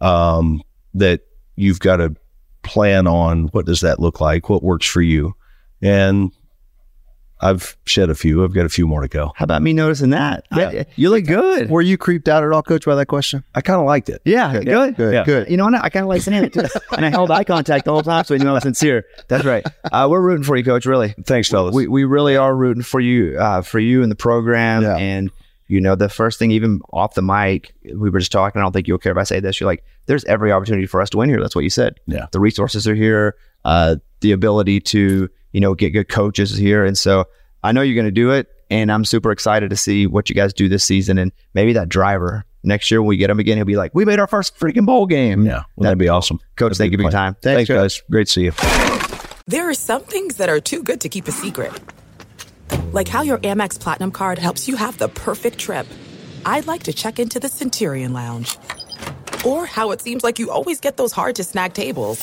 that you've got to plan on what does that look like, what works for you. And I've shed a few. I've got a few more to go. How about me noticing that? Yeah. You look good. Were you creeped out at all, Coach, by that question? I kind of liked it. Yeah, good. You know, I kind of like saying it too. And I held eye contact the whole time, so you know I was sincere. That's right. We're rooting for you, Coach, really. Thanks, fellas. We really are rooting for you and the program. Yeah. And You know, the first thing, even off the mic, we were just talking, I don't think you'll care if I say this. You're like, there's every opportunity for us to win here. That's what you said. Yeah. The resources are here. The ability to, you know, get good coaches is here. And so I know you're going to do it. And I'm super excited to see what you guys do this season. And maybe that driver next year, when we get him again, he'll be like, we made our first freaking bowl game. Yeah. Well, that'd be awesome. Coach, thank you for your time. Thanks, guys. Great to see you. There are some things that are too good to keep a secret. Like how your Amex Platinum card helps you have the perfect trip. I'd like to check into the Centurion Lounge. Or how it seems like you always get those hard-to-snag tables.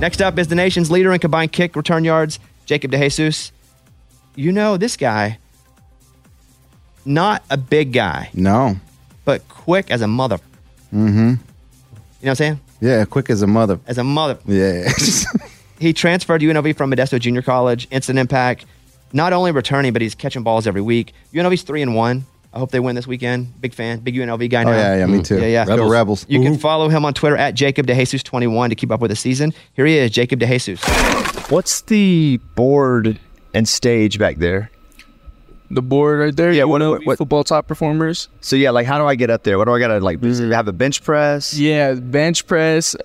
Next up is the nation's leader in combined kick return yards, Jacob De Jesus. You know this guy, not a big guy. No. But quick as a mother. Mm-hmm. You know what I'm saying? Yeah, quick as a mother. As a mother. Yeah. He transferred to UNLV from Modesto Junior College, instant impact. Not only returning, but he's catching balls every week. UNLV's 3-1. I hope they win this weekend. Big fan. Big UNLV guy now. Oh, yeah, me too. Yeah. Go Rebels. You can follow him on Twitter at Jacob De Jesus 21 to keep up with the season. Here he is, Jacob De Jesus. What's the board and stage back there? The board right there? Yeah, what football top performers. So, yeah, like how do I get up there? What do I got to like have a bench press? Yeah, bench press,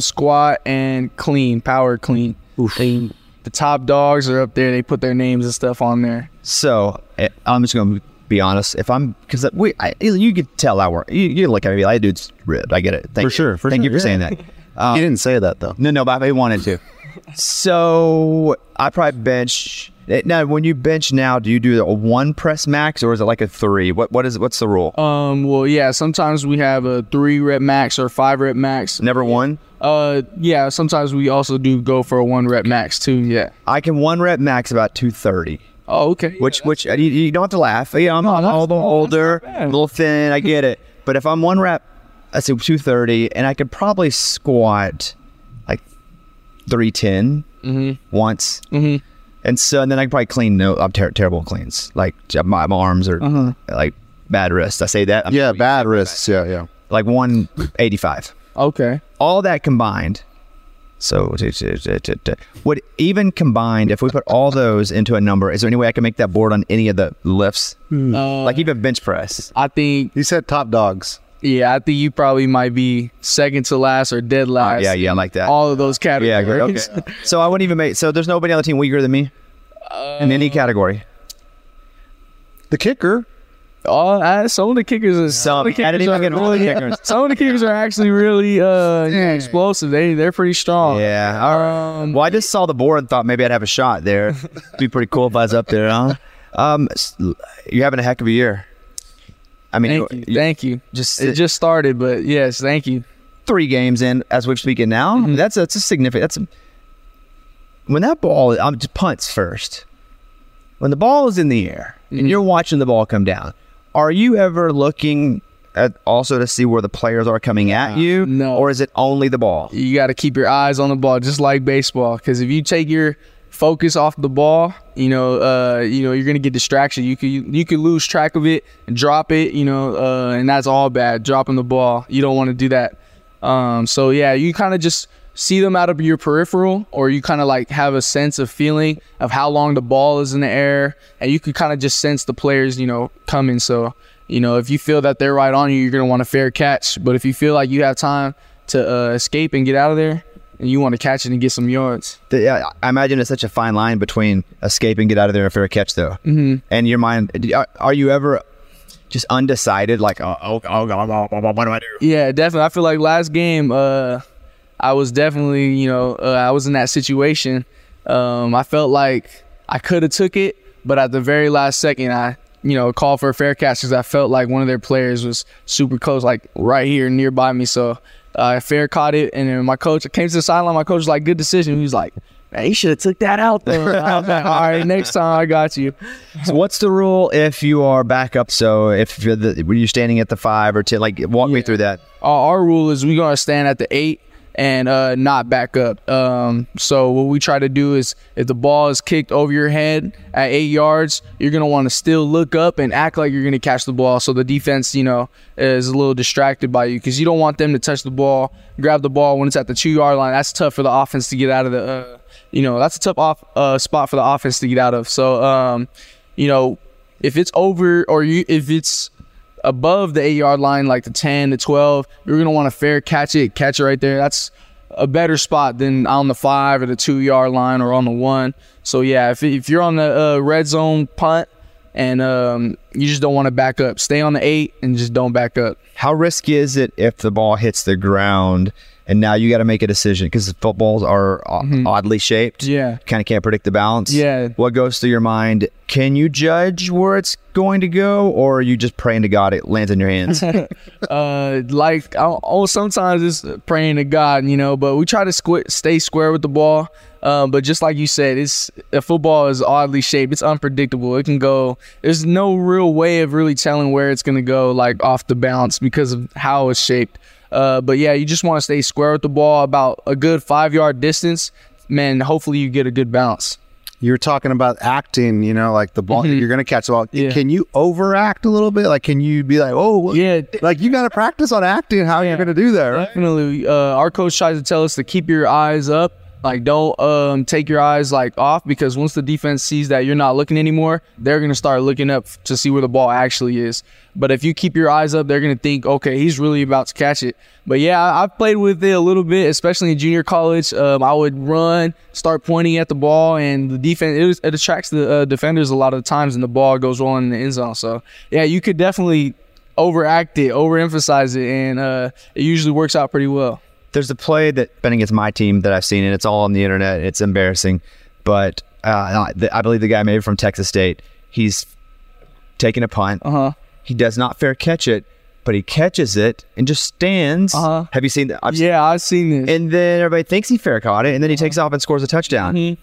squat, and clean, power clean. Oof. The top dogs are up there. They put their names and stuff on there. So, I'm just going to be honest, if I'm, because you could tell I work. You look at me like, dude's ripped. I get it. Thank you for saying that. You didn't say that though. No, but I wanted to. So I probably bench. Now, when you bench now, do you do a 1 press max or is it like a 3? What's the rule? Well, yeah. Sometimes we have a 3 rep max or 5 rep max. Never 1. Yeah. Sometimes we also do go for a 1 rep max too. Yeah. I can 1 rep max about 230. Oh, okay. Which you don't have to laugh. Yeah, I'm older, a little thin. I get it. But if I'm 1 rep, I say 230, and I could probably squat like 310 once, and so and then I could probably clean. No, I'm terrible at cleans. Like my arms are like bad wrists. I say that. Bad wrists. Yeah. Like 185. Okay. All that combined. So, would even combined, if we put all those into a number, is there any way I can make that board on any of the lifts? Like even bench press? I think... You said top dogs. Yeah, I think you probably might be second to last or dead last. Yeah, like that. All of those categories. Yeah, great. Okay. So, I wouldn't even make... So, there's nobody on the team weaker than me? In any category? The kicker... some of the kickers are actually really explosive. They're pretty strong. Yeah. Well, I just saw the board and thought maybe I'd have a shot there. It'd be pretty cool if I was up there, huh? You're having a heck of a year. I mean, thank you. It just started, but yes, thank you. 3 games in as we're speaking now. Mm-hmm. That's a significant. When that ball, just punts first. When the ball is in the air and you're watching the ball come down. Are you ever looking at also to see where the players are coming at you? No. Or is it only the ball? You got to keep your eyes on the ball, just like baseball. Because if you take your focus off the ball, you're going to get distraction. You could lose track of it and drop it, and that's all bad, dropping the ball. You don't want to do that. So, yeah, you kind of just see them out of your peripheral, or you kind of like have a sense of feeling of how long the ball is in the air, and you can kind of just sense the players, you know, coming. So, you know, if you feel that they're right on you, you're going to want a fair catch. But if you feel like you have time to escape and get out of there, and you want to catch it and get some yards. Yeah, I imagine it's such a fine line between escape and get out of there and fair catch, though. Mm-hmm. And your mind, are you ever just undecided? Like, what do I do? Yeah, definitely. I feel like last game, I was definitely, you know, I was in that situation. I felt like I could have took it, but at the very last second, I, you know, called for a fair catch because I felt like one of their players was super close, like right here nearby me. So I fair caught it, and then my coach, I came to the sideline. My coach was like, "Good decision." He was like, "Man, you should have took that out there." I was like, "All right, next time I got you." So what's the rule if you are back up? So if you're, you're standing at the 5 or 10, like walk me through that. Our rule is we're gonna stand at the 8. And not back up. So what we try to do is if the ball is kicked over your head at 8 yards, you're going to want to still look up and act like you're going to catch the ball. So the defense, you know, is a little distracted by you because you don't want them to touch the ball, grab the ball when it's at the 2-yard line. That's tough for the offense to get out of the, you know, that's a tough spot for the offense to get out of. So, you know, if it's over or if it's above the 8-yard line, like the 10, the 12, you're going to want to fair catch it right there. That's a better spot than on the 5 or the 2-yard line or on the 1. So, yeah, if you're on the red zone punt and you just don't want to back up, stay on the 8 and just don't back up. How risky is it if the ball hits the ground and now you got to make a decision because footballs are oddly shaped? Yeah. Kind of can't predict the balance. Yeah. What goes through your mind? Can you judge where it's going to go, or are you just praying to God it lands in your hands? Sometimes it's praying to God, you know, but we try to stay square with the ball. But just like you said, football is oddly shaped. It's unpredictable. It can go. There's no real way of really telling where it's going to go, like off the bounce because of how it's shaped. But yeah, you just want to stay square with the ball about a good 5-yard distance. Man, hopefully you get a good bounce. You were talking about acting, you know, like the ball, you're going to catch the ball. Yeah. Can you overact a little bit? Like, can you be like, oh, yeah, like you got to practice on acting how you're going to do that, right? Definitely. Our coach tries to tell us to keep your eyes up. Like, don't take your eyes, like, off, because once the defense sees that you're not looking anymore, they're going to start looking up to see where the ball actually is. But if you keep your eyes up, they're going to think, okay, he's really about to catch it. But, yeah, I've played with it a little bit, especially in junior college. I would run, start pointing at the ball, and the defense, it attracts the defenders a lot of times, and the ball goes rolling in the end zone. So, yeah, you could definitely overact it, overemphasize it, and it usually works out pretty well. There's a play that bent against my team that I've seen, and it's all on the internet. It's embarrassing, but I believe the guy, maybe from Texas State, he's taking a punt. He does not fair catch it, but he catches it and just stands. Have you seen that? I've seen this. And then everybody thinks he fair caught it, and then he takes off and scores a touchdown.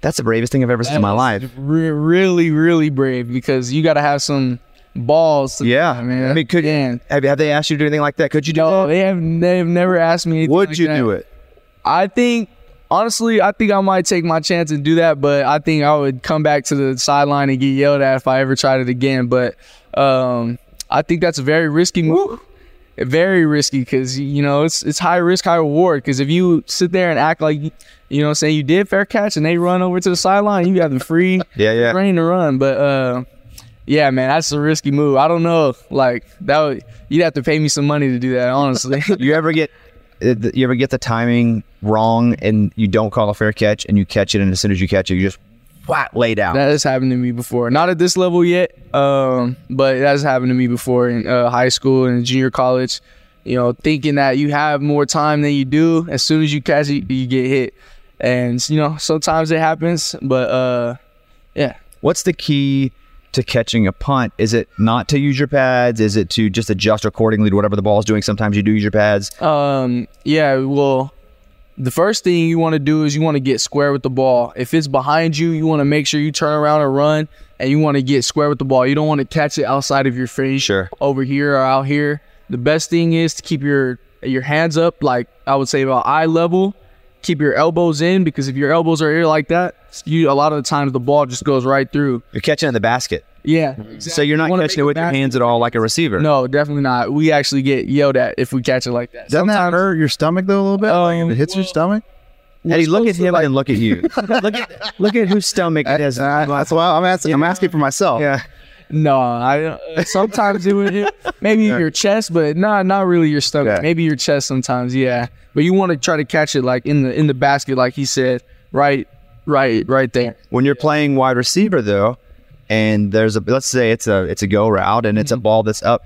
That's the bravest thing I've ever seen in my life. Really, really brave, because you got to have some balls. I mean, have they asked you to do anything like that? Could you do that? No, they have never asked me anything like that. Would you do it? I think, honestly, I might take my chance and do that, but I think I would come back to the sideline and get yelled at if I ever tried it again. But I think that's a very risky move. Woo. Very risky, because, you know, it's high risk, high reward, because if you sit there and act like, you know, say you did fair catch and they run over to the sideline, you got the free reign to run. But yeah, man, that's a risky move. I don't know. Like, you'd have to pay me some money to do that, honestly. You ever get the timing wrong and you don't call a fair catch and you catch it, and as soon as you catch it, you just lay down? That has happened to me before. Not at this level yet, but it has happened to me before in high school and junior college. You know, thinking that you have more time than you do, as soon as you catch it, you get hit. And, you know, sometimes it happens, but yeah. What's the key to catching a punt? Is it not to use your pads? Is it to just adjust accordingly to whatever the ball is doing? Sometimes you do use your pads. Well, the first thing you want to do is you want to get square with the ball. If it's behind you, you want to make sure you turn around and run, and you want to get square with the ball. You don't want to catch it outside of your face, over here or out here. The best thing is to keep your hands up, like I would say about eye level. Keep your elbows in, because if your elbows are here like that, a lot of the times the ball just goes right through. You're catching in the basket. Yeah, exactly. So you're not catching it with your hands at all like a receiver? No, definitely not. We actually get yelled at if we catch it like that. Doesn't that hurt your stomach though a little bit? It hits your stomach? Eddie, look at him and look at you. look at whose stomach it is. That's why I'm asking for myself. Yeah. No, sometimes it would maybe your chest, but not really your stomach. Yeah. Maybe your chest sometimes, yeah. But you want to try to catch it like in the basket, like he said, right there. When you're playing wide receiver though, and there's let's say it's a go route and it's a ball that's up.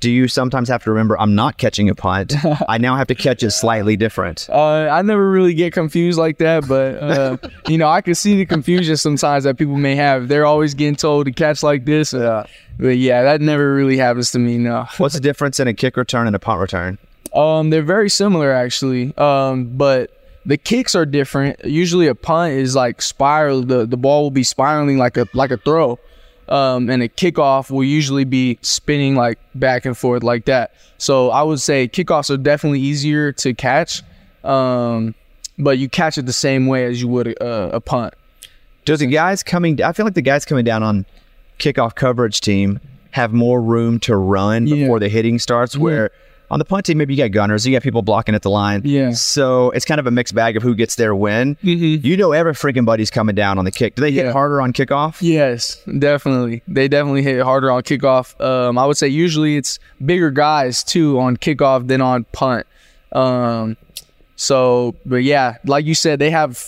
Do you sometimes have to remember, I'm not catching a punt. I now have to catch it slightly different. I never really get confused like that, but I can see the confusion sometimes that people may have. They're always getting told to catch like this. But yeah, that never really happens to me, no. What's the difference in a kick return and a punt return? They're very similar, actually, but the kicks are different. Usually a punt is like spiral. The ball will be spiraling like a throw. And a kickoff will usually be spinning like back and forth like that. So I would say kickoffs are definitely easier to catch, but you catch it the same way as you would a punt. I feel like the guys coming down on kickoff coverage team have more room to run before the hitting starts, where on the punt team, maybe you got gunners, you got people blocking at the line. Yeah. So it's kind of a mixed bag of who gets their win. Mm-hmm. You know every freaking buddy's coming down on the kick. Do they hit harder on kickoff? Yes, definitely. They definitely hit harder on kickoff. I would say usually it's bigger guys, too, on kickoff than on punt. But yeah, like you said, they get a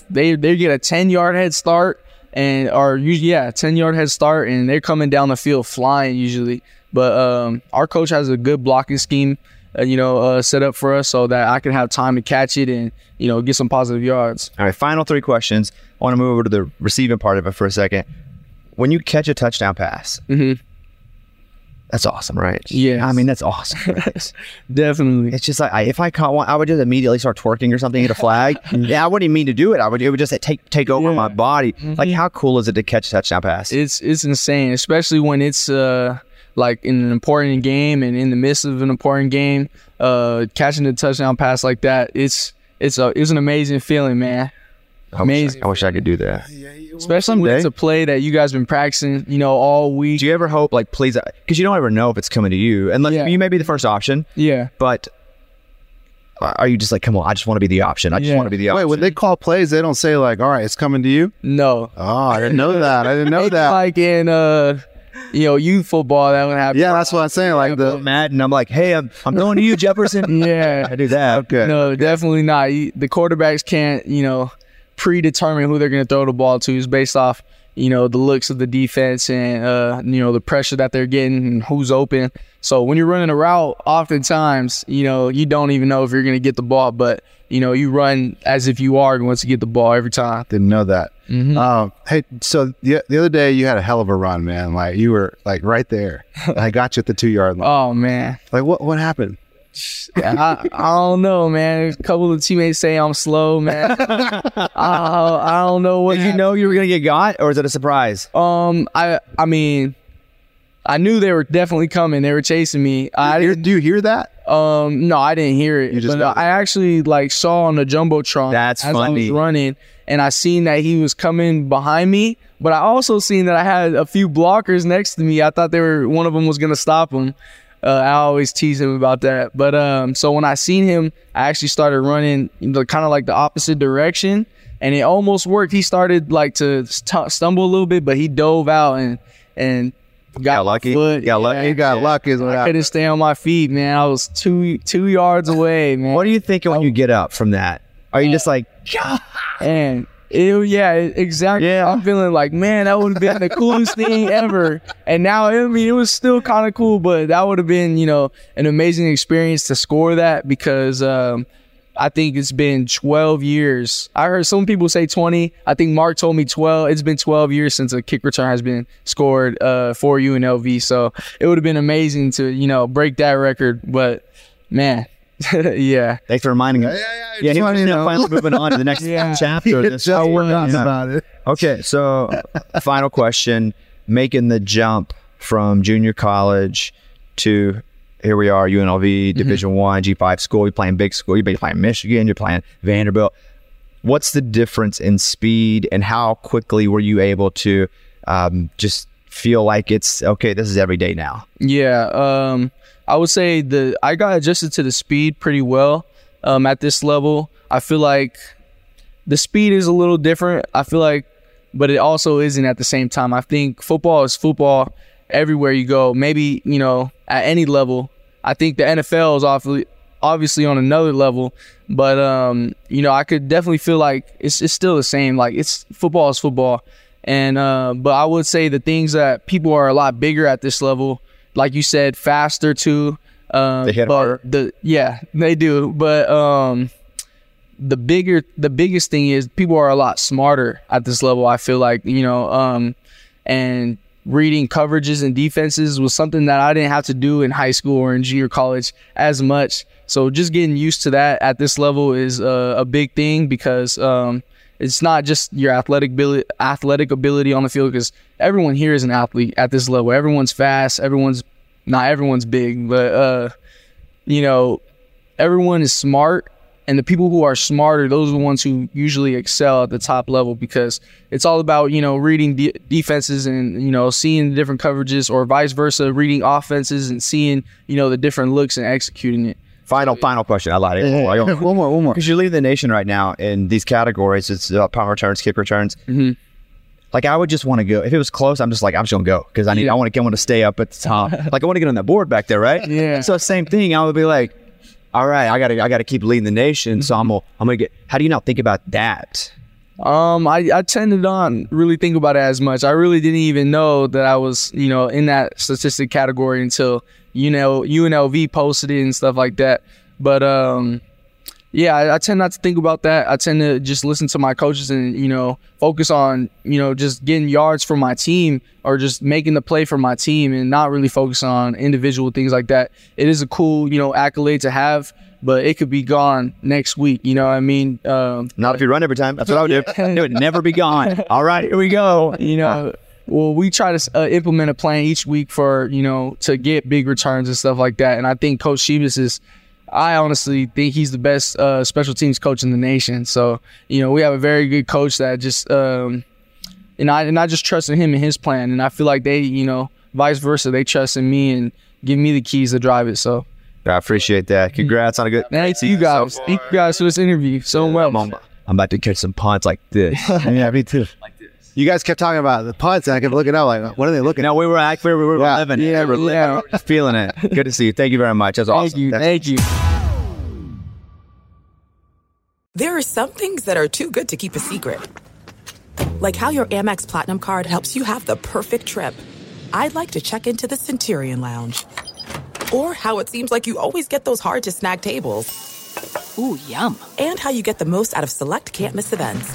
10-yard head start. And they're coming down the field flying usually. But our coach has a good blocking scheme, set up for us so that I can have time to catch it and, get some positive yards. All right, final three questions. I want to move over to the receiving part of it for a second. When you catch a touchdown pass, that's awesome, right? Yeah. I mean, that's awesome. Right? Definitely. It's just like, if I caught one, I would just immediately start twerking or something, hit a flag. I wouldn't even mean to do it. It would just take over my body. Mm-hmm. Like, how cool is it to catch a touchdown pass? It's insane, especially when it's like in an important game and in the midst of an important game, catching a touchdown pass like that. It's an amazing feeling, man. Amazing. I wish I could do that. Especially when it's a play that you guys been practicing, all week. Do you ever hope, like, please, because you don't ever know if it's coming to you, unless you may be the first option. Yeah. But are you just like, come on, I just want to be the option. I just want to be the option. Wait, when they call plays, they don't say like, all right, it's coming to you? No. Oh, I didn't know that. Like in youth football, that would happen. Yeah, that's what I'm saying. Like the Madden, I'm like, hey, I'm going to you, Jefferson. Yeah. I do that. Okay. No, definitely not. The quarterbacks can't, predetermine who they're going to throw the ball to. Is based off, the looks of the defense and, the pressure that they're getting and who's open. So when you're running a route, oftentimes, you don't even know if you're going to get the ball, but, you run as if you are going to get the ball every time. Didn't know that. Mm-hmm. Hey, so the other day you had a hell of a run, man. Like you were like right there. I got you at the 2-yard line. Oh, man. Like what happened? I don't know, man. A couple of teammates say I'm slow, man. I don't know what. Did you know you were gonna get got, or is it a surprise? I mean, I knew they were definitely coming. They were chasing me. Do you hear that? No, I didn't hear it. I actually saw on the jumbotron. That's funny. I was running, and I seen that he was coming behind me. But I also seen that I had a few blockers next to me. I thought one of them was gonna stop him. I always tease him about that. But so when I seen him, I actually started running kind of like the opposite direction, and it almost worked. He started to stumble a little bit, but he dove out and got lucky. He got lucky. I couldn't stay on my feet, man. I was two yards away, man. What are you thinking when you get up from that? Are you just like, God? And exactly. Yeah. I'm feeling like, man, that would have been the coolest thing ever. And now, I mean, it was still kind of cool, but that would have been, an amazing experience to score that because I think it's been 12 years. I heard some people say 20. I think Mark told me 12. It's been 12 years since a kick return has been scored for UNLV. So it would have been amazing to, break that record. But, man. Yeah. Thanks for reminding us. Yeah. He's finally moving on to the next chapter. That's how we're about it. Okay, so final question: making the jump from junior college to here we are, UNLV, Division I, G5 school. You're playing big school. You're playing Michigan. You're playing Vanderbilt. What's the difference in speed, and how quickly were you able to just feel like it's okay, this is every day now? Yeah, I would say I got adjusted to the speed pretty well at this level. I feel like the speed is a little different. I feel like, but it also isn't at the same time. I think football is football everywhere you go. Maybe, you know, at any level. I think the NFL is obviously on another level, but you know, I could definitely feel like it's still the same. Like, it's football is football, and but I would say the things that people are a lot bigger at this level, like you said, faster too. They hit harder. Yeah, they do. But the biggest thing is people are a lot smarter at this level. I feel like, you know, and reading coverages and defenses was something that I didn't have to do in high school or in junior college as much. So just getting used to that at this level is a big thing, because it's not just your athletic ability on the field, because everyone here is an athlete at this level. Everyone's fast. Not everyone's big, but you know, everyone is smart. And the people who are smarter, those are the ones who usually excel at the top level, because it's all about, you know, reading defenses and, you know, seeing the different coverages, or vice versa, reading offenses and seeing, you know, the different looks and executing it. Final question. I lied. One more. Because you lead the nation right now in these categories. It's punt returns, kick returns. Mm-hmm. Like, I would just want to go. If it was close, I'm just going to go, because I want to stay up at the top. Like, I want to get on that board back there, right? Yeah. So same thing. I would be like, all right, I gotta keep leading the nation. So I'm gonna get. How do you not think about that? I tend to not really think about it as much. I really didn't even know that I was, you know, in that statistic category until, you know, UNLV posted it and stuff like that. But yeah, I tend not to think about that. I tend to just listen to my coaches and, you know, focus on, you know, just getting yards for my team, or just making the play for my team, and not really focus on individual things like that. It is a cool, you know, accolade to have, but it could be gone next week. You know what I mean? Not if you run every time. That's what I would do. It would never be gone. All right, here we go. You know, well, we try to implement a plan each week for, you know, to get big returns and stuff like that. And I think Coach Shebas is, I honestly think he's the best special teams coach in the nation. So, you know, we have a very good coach that just and I just trust in him and his plan. And I feel like they, you know, vice versa, they trust in me and give me the keys to drive it. So I appreciate that. Congrats on a good. Thanks to you guys. So thank you guys for this interview. So well. I'm about to catch some punts like this. Yeah, me too. Like this. You guys kept talking about the punts, and I kept looking up like, what are they looking at? No, we were living it. Yeah, we were just feeling it. Good to see you. Thank you very much. That's awesome. Thank you. There are some things that are too good to keep a secret. Like how your Amex Platinum card helps you have the perfect trip. I'd like to check into the Centurion Lounge. Or how it seems like you always get those hard-to-snag tables. Ooh, yum. And how you get the most out of select can't-miss events.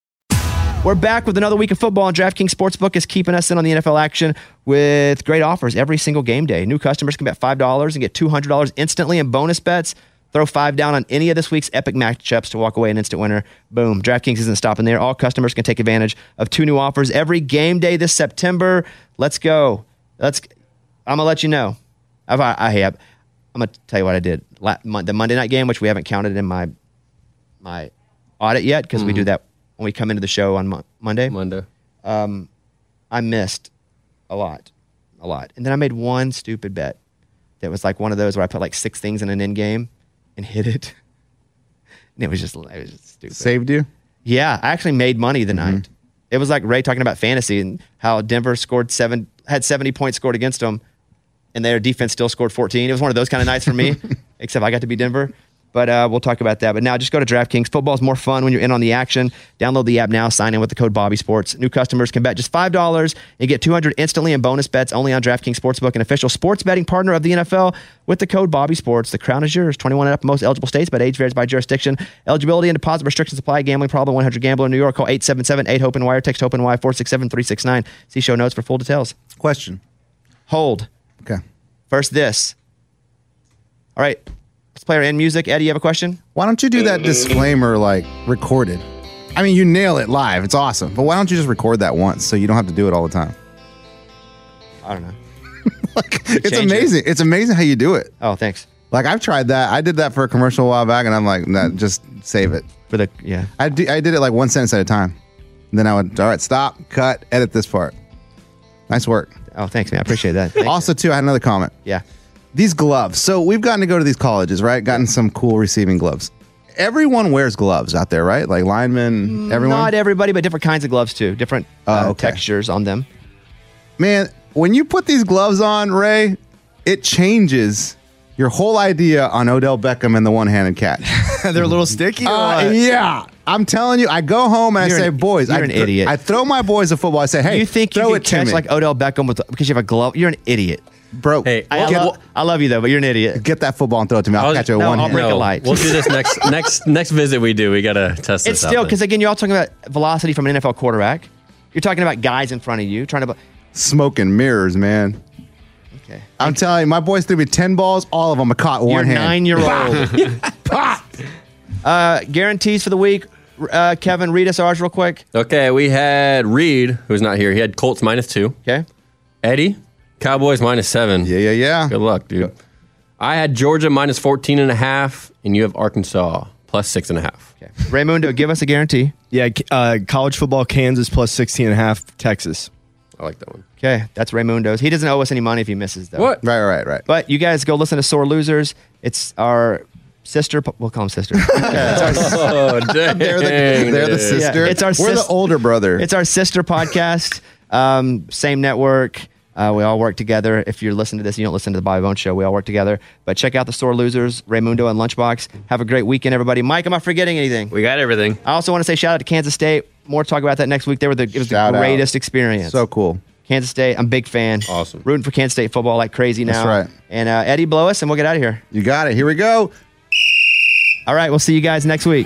We're back with another week of football, and DraftKings Sportsbook is keeping us in on the NFL action with great offers every single game day. New customers can bet $5 and get $200 instantly in bonus bets. Throw $5 down on any of this week's epic matchups to walk away an instant winner. Boom. DraftKings isn't stopping there. All customers can take advantage of two new offers every game day this September. Let's go. I'm going to let you know. I'm going to tell you what I did. The Monday night game, which we haven't counted in my audit yet, because we do that when we come into the show on Monday. I missed a lot. And then I made one stupid bet. that was like one of those where I put like 6 things in an end game and hit it. And it was just stupid. Saved you? Yeah. I actually made money the night. It was like Ray talking about fantasy and how Denver had 70 points scored against them, and their defense still scored 14. It was one of those kind of nights for me, except I got to be Denver. But we'll talk about that. But now just go to DraftKings. Football is more fun when you're in on the action. Download the app now. Sign in with the code BobbySports. New customers can bet just $5 and get $200 instantly in bonus bets only on DraftKings Sportsbook, an official sports betting partner of the NFL. With the code BobbySports, the crown is yours. 21 and up in most eligible states, but age varies by jurisdiction. Eligibility and deposit restrictions apply. Gambling problem, 1-800-GAMBLER. New York, call 877-8-HOPE-NY or text HOPE-NY 467-369. See show notes for full details. Question. Hold. Okay. First this. All right. Let's play our end music. Eddie, you have a question? Why don't you do that disclaimer like recorded? I mean, you nail it live. It's awesome. But why don't you just record that once so you don't have to do it all the time? I don't know. Like, it's amazing. It's amazing how you do it. Oh, thanks. Like, I've tried that. I did that for a commercial a while back, and I'm like, nah, just save it. Yeah. I did it like 1 sentence at a time. And then I would, all right, stop, cut, edit this part. Nice work. Oh, thanks, man. I appreciate that. Also, too, I had another comment. Yeah. These gloves. So we've gotten to go to these colleges, right? Gotten some cool receiving gloves. Everyone wears gloves out there, right? Like linemen, everyone? Not everybody, but different kinds of gloves, too. Different textures on them. Man, when you put these gloves on, Ray, it changes your whole idea on Odell Beckham and the one-handed cat. They're a little sticky? Yeah. I'm telling you, I go home and I say, boys, you're an idiot. I throw my boys a football. I say, hey, you think throw you could catch like Odell Beckham because you have a glove? You're an idiot. Bro, hey, I love you though, but you're an idiot. Get that football and throw it to me. I'll catch it with one hand. I'll break a light. We'll do this next visit we do. We got to test this out. It's still, because again, you're all talking about velocity from an NFL quarterback. You're talking about guys in front of you trying to... Smoke and mirrors, man. Okay. I'm telling you, my boys threw me 10 balls. All of them I caught one hand. You're 9-year-old. Guarantees for the week. Kevin, read us ours real quick. Okay, we had Reed, who's not here. He had Colts -2. Okay. Eddie. Cowboys -7. Yeah. Good luck, dude. I had Georgia -14.5, and you have Arkansas +6.5. Okay. Raymundo, give us a guarantee. Yeah, college football, Kansas +16.5, Texas. I like that one. Okay, that's Raymundo's. He doesn't owe us any money if he misses, though. What? Right. But you guys go listen to Sore Losers. It's our sister. We'll call him sister. Oh, dang. They're the sister. Yeah, we're the older brother. It's our sister podcast. Same network. We all work together. If you're listening to this and you don't listen to the Bobby Bones Show, we all work together. But check out the Sore Losers, Raymundo and Lunchbox. Have a great weekend, everybody. Mike, am I forgetting anything? We got everything. I also want to say shout out to Kansas State. More talk about that next week. It was the greatest experience. So cool. Kansas State, I'm a big fan. Awesome. Rooting for Kansas State football like crazy now. That's right. And Eddie, blow us and we'll get out of here. You got it. Here we go. All right, we'll see you guys next week.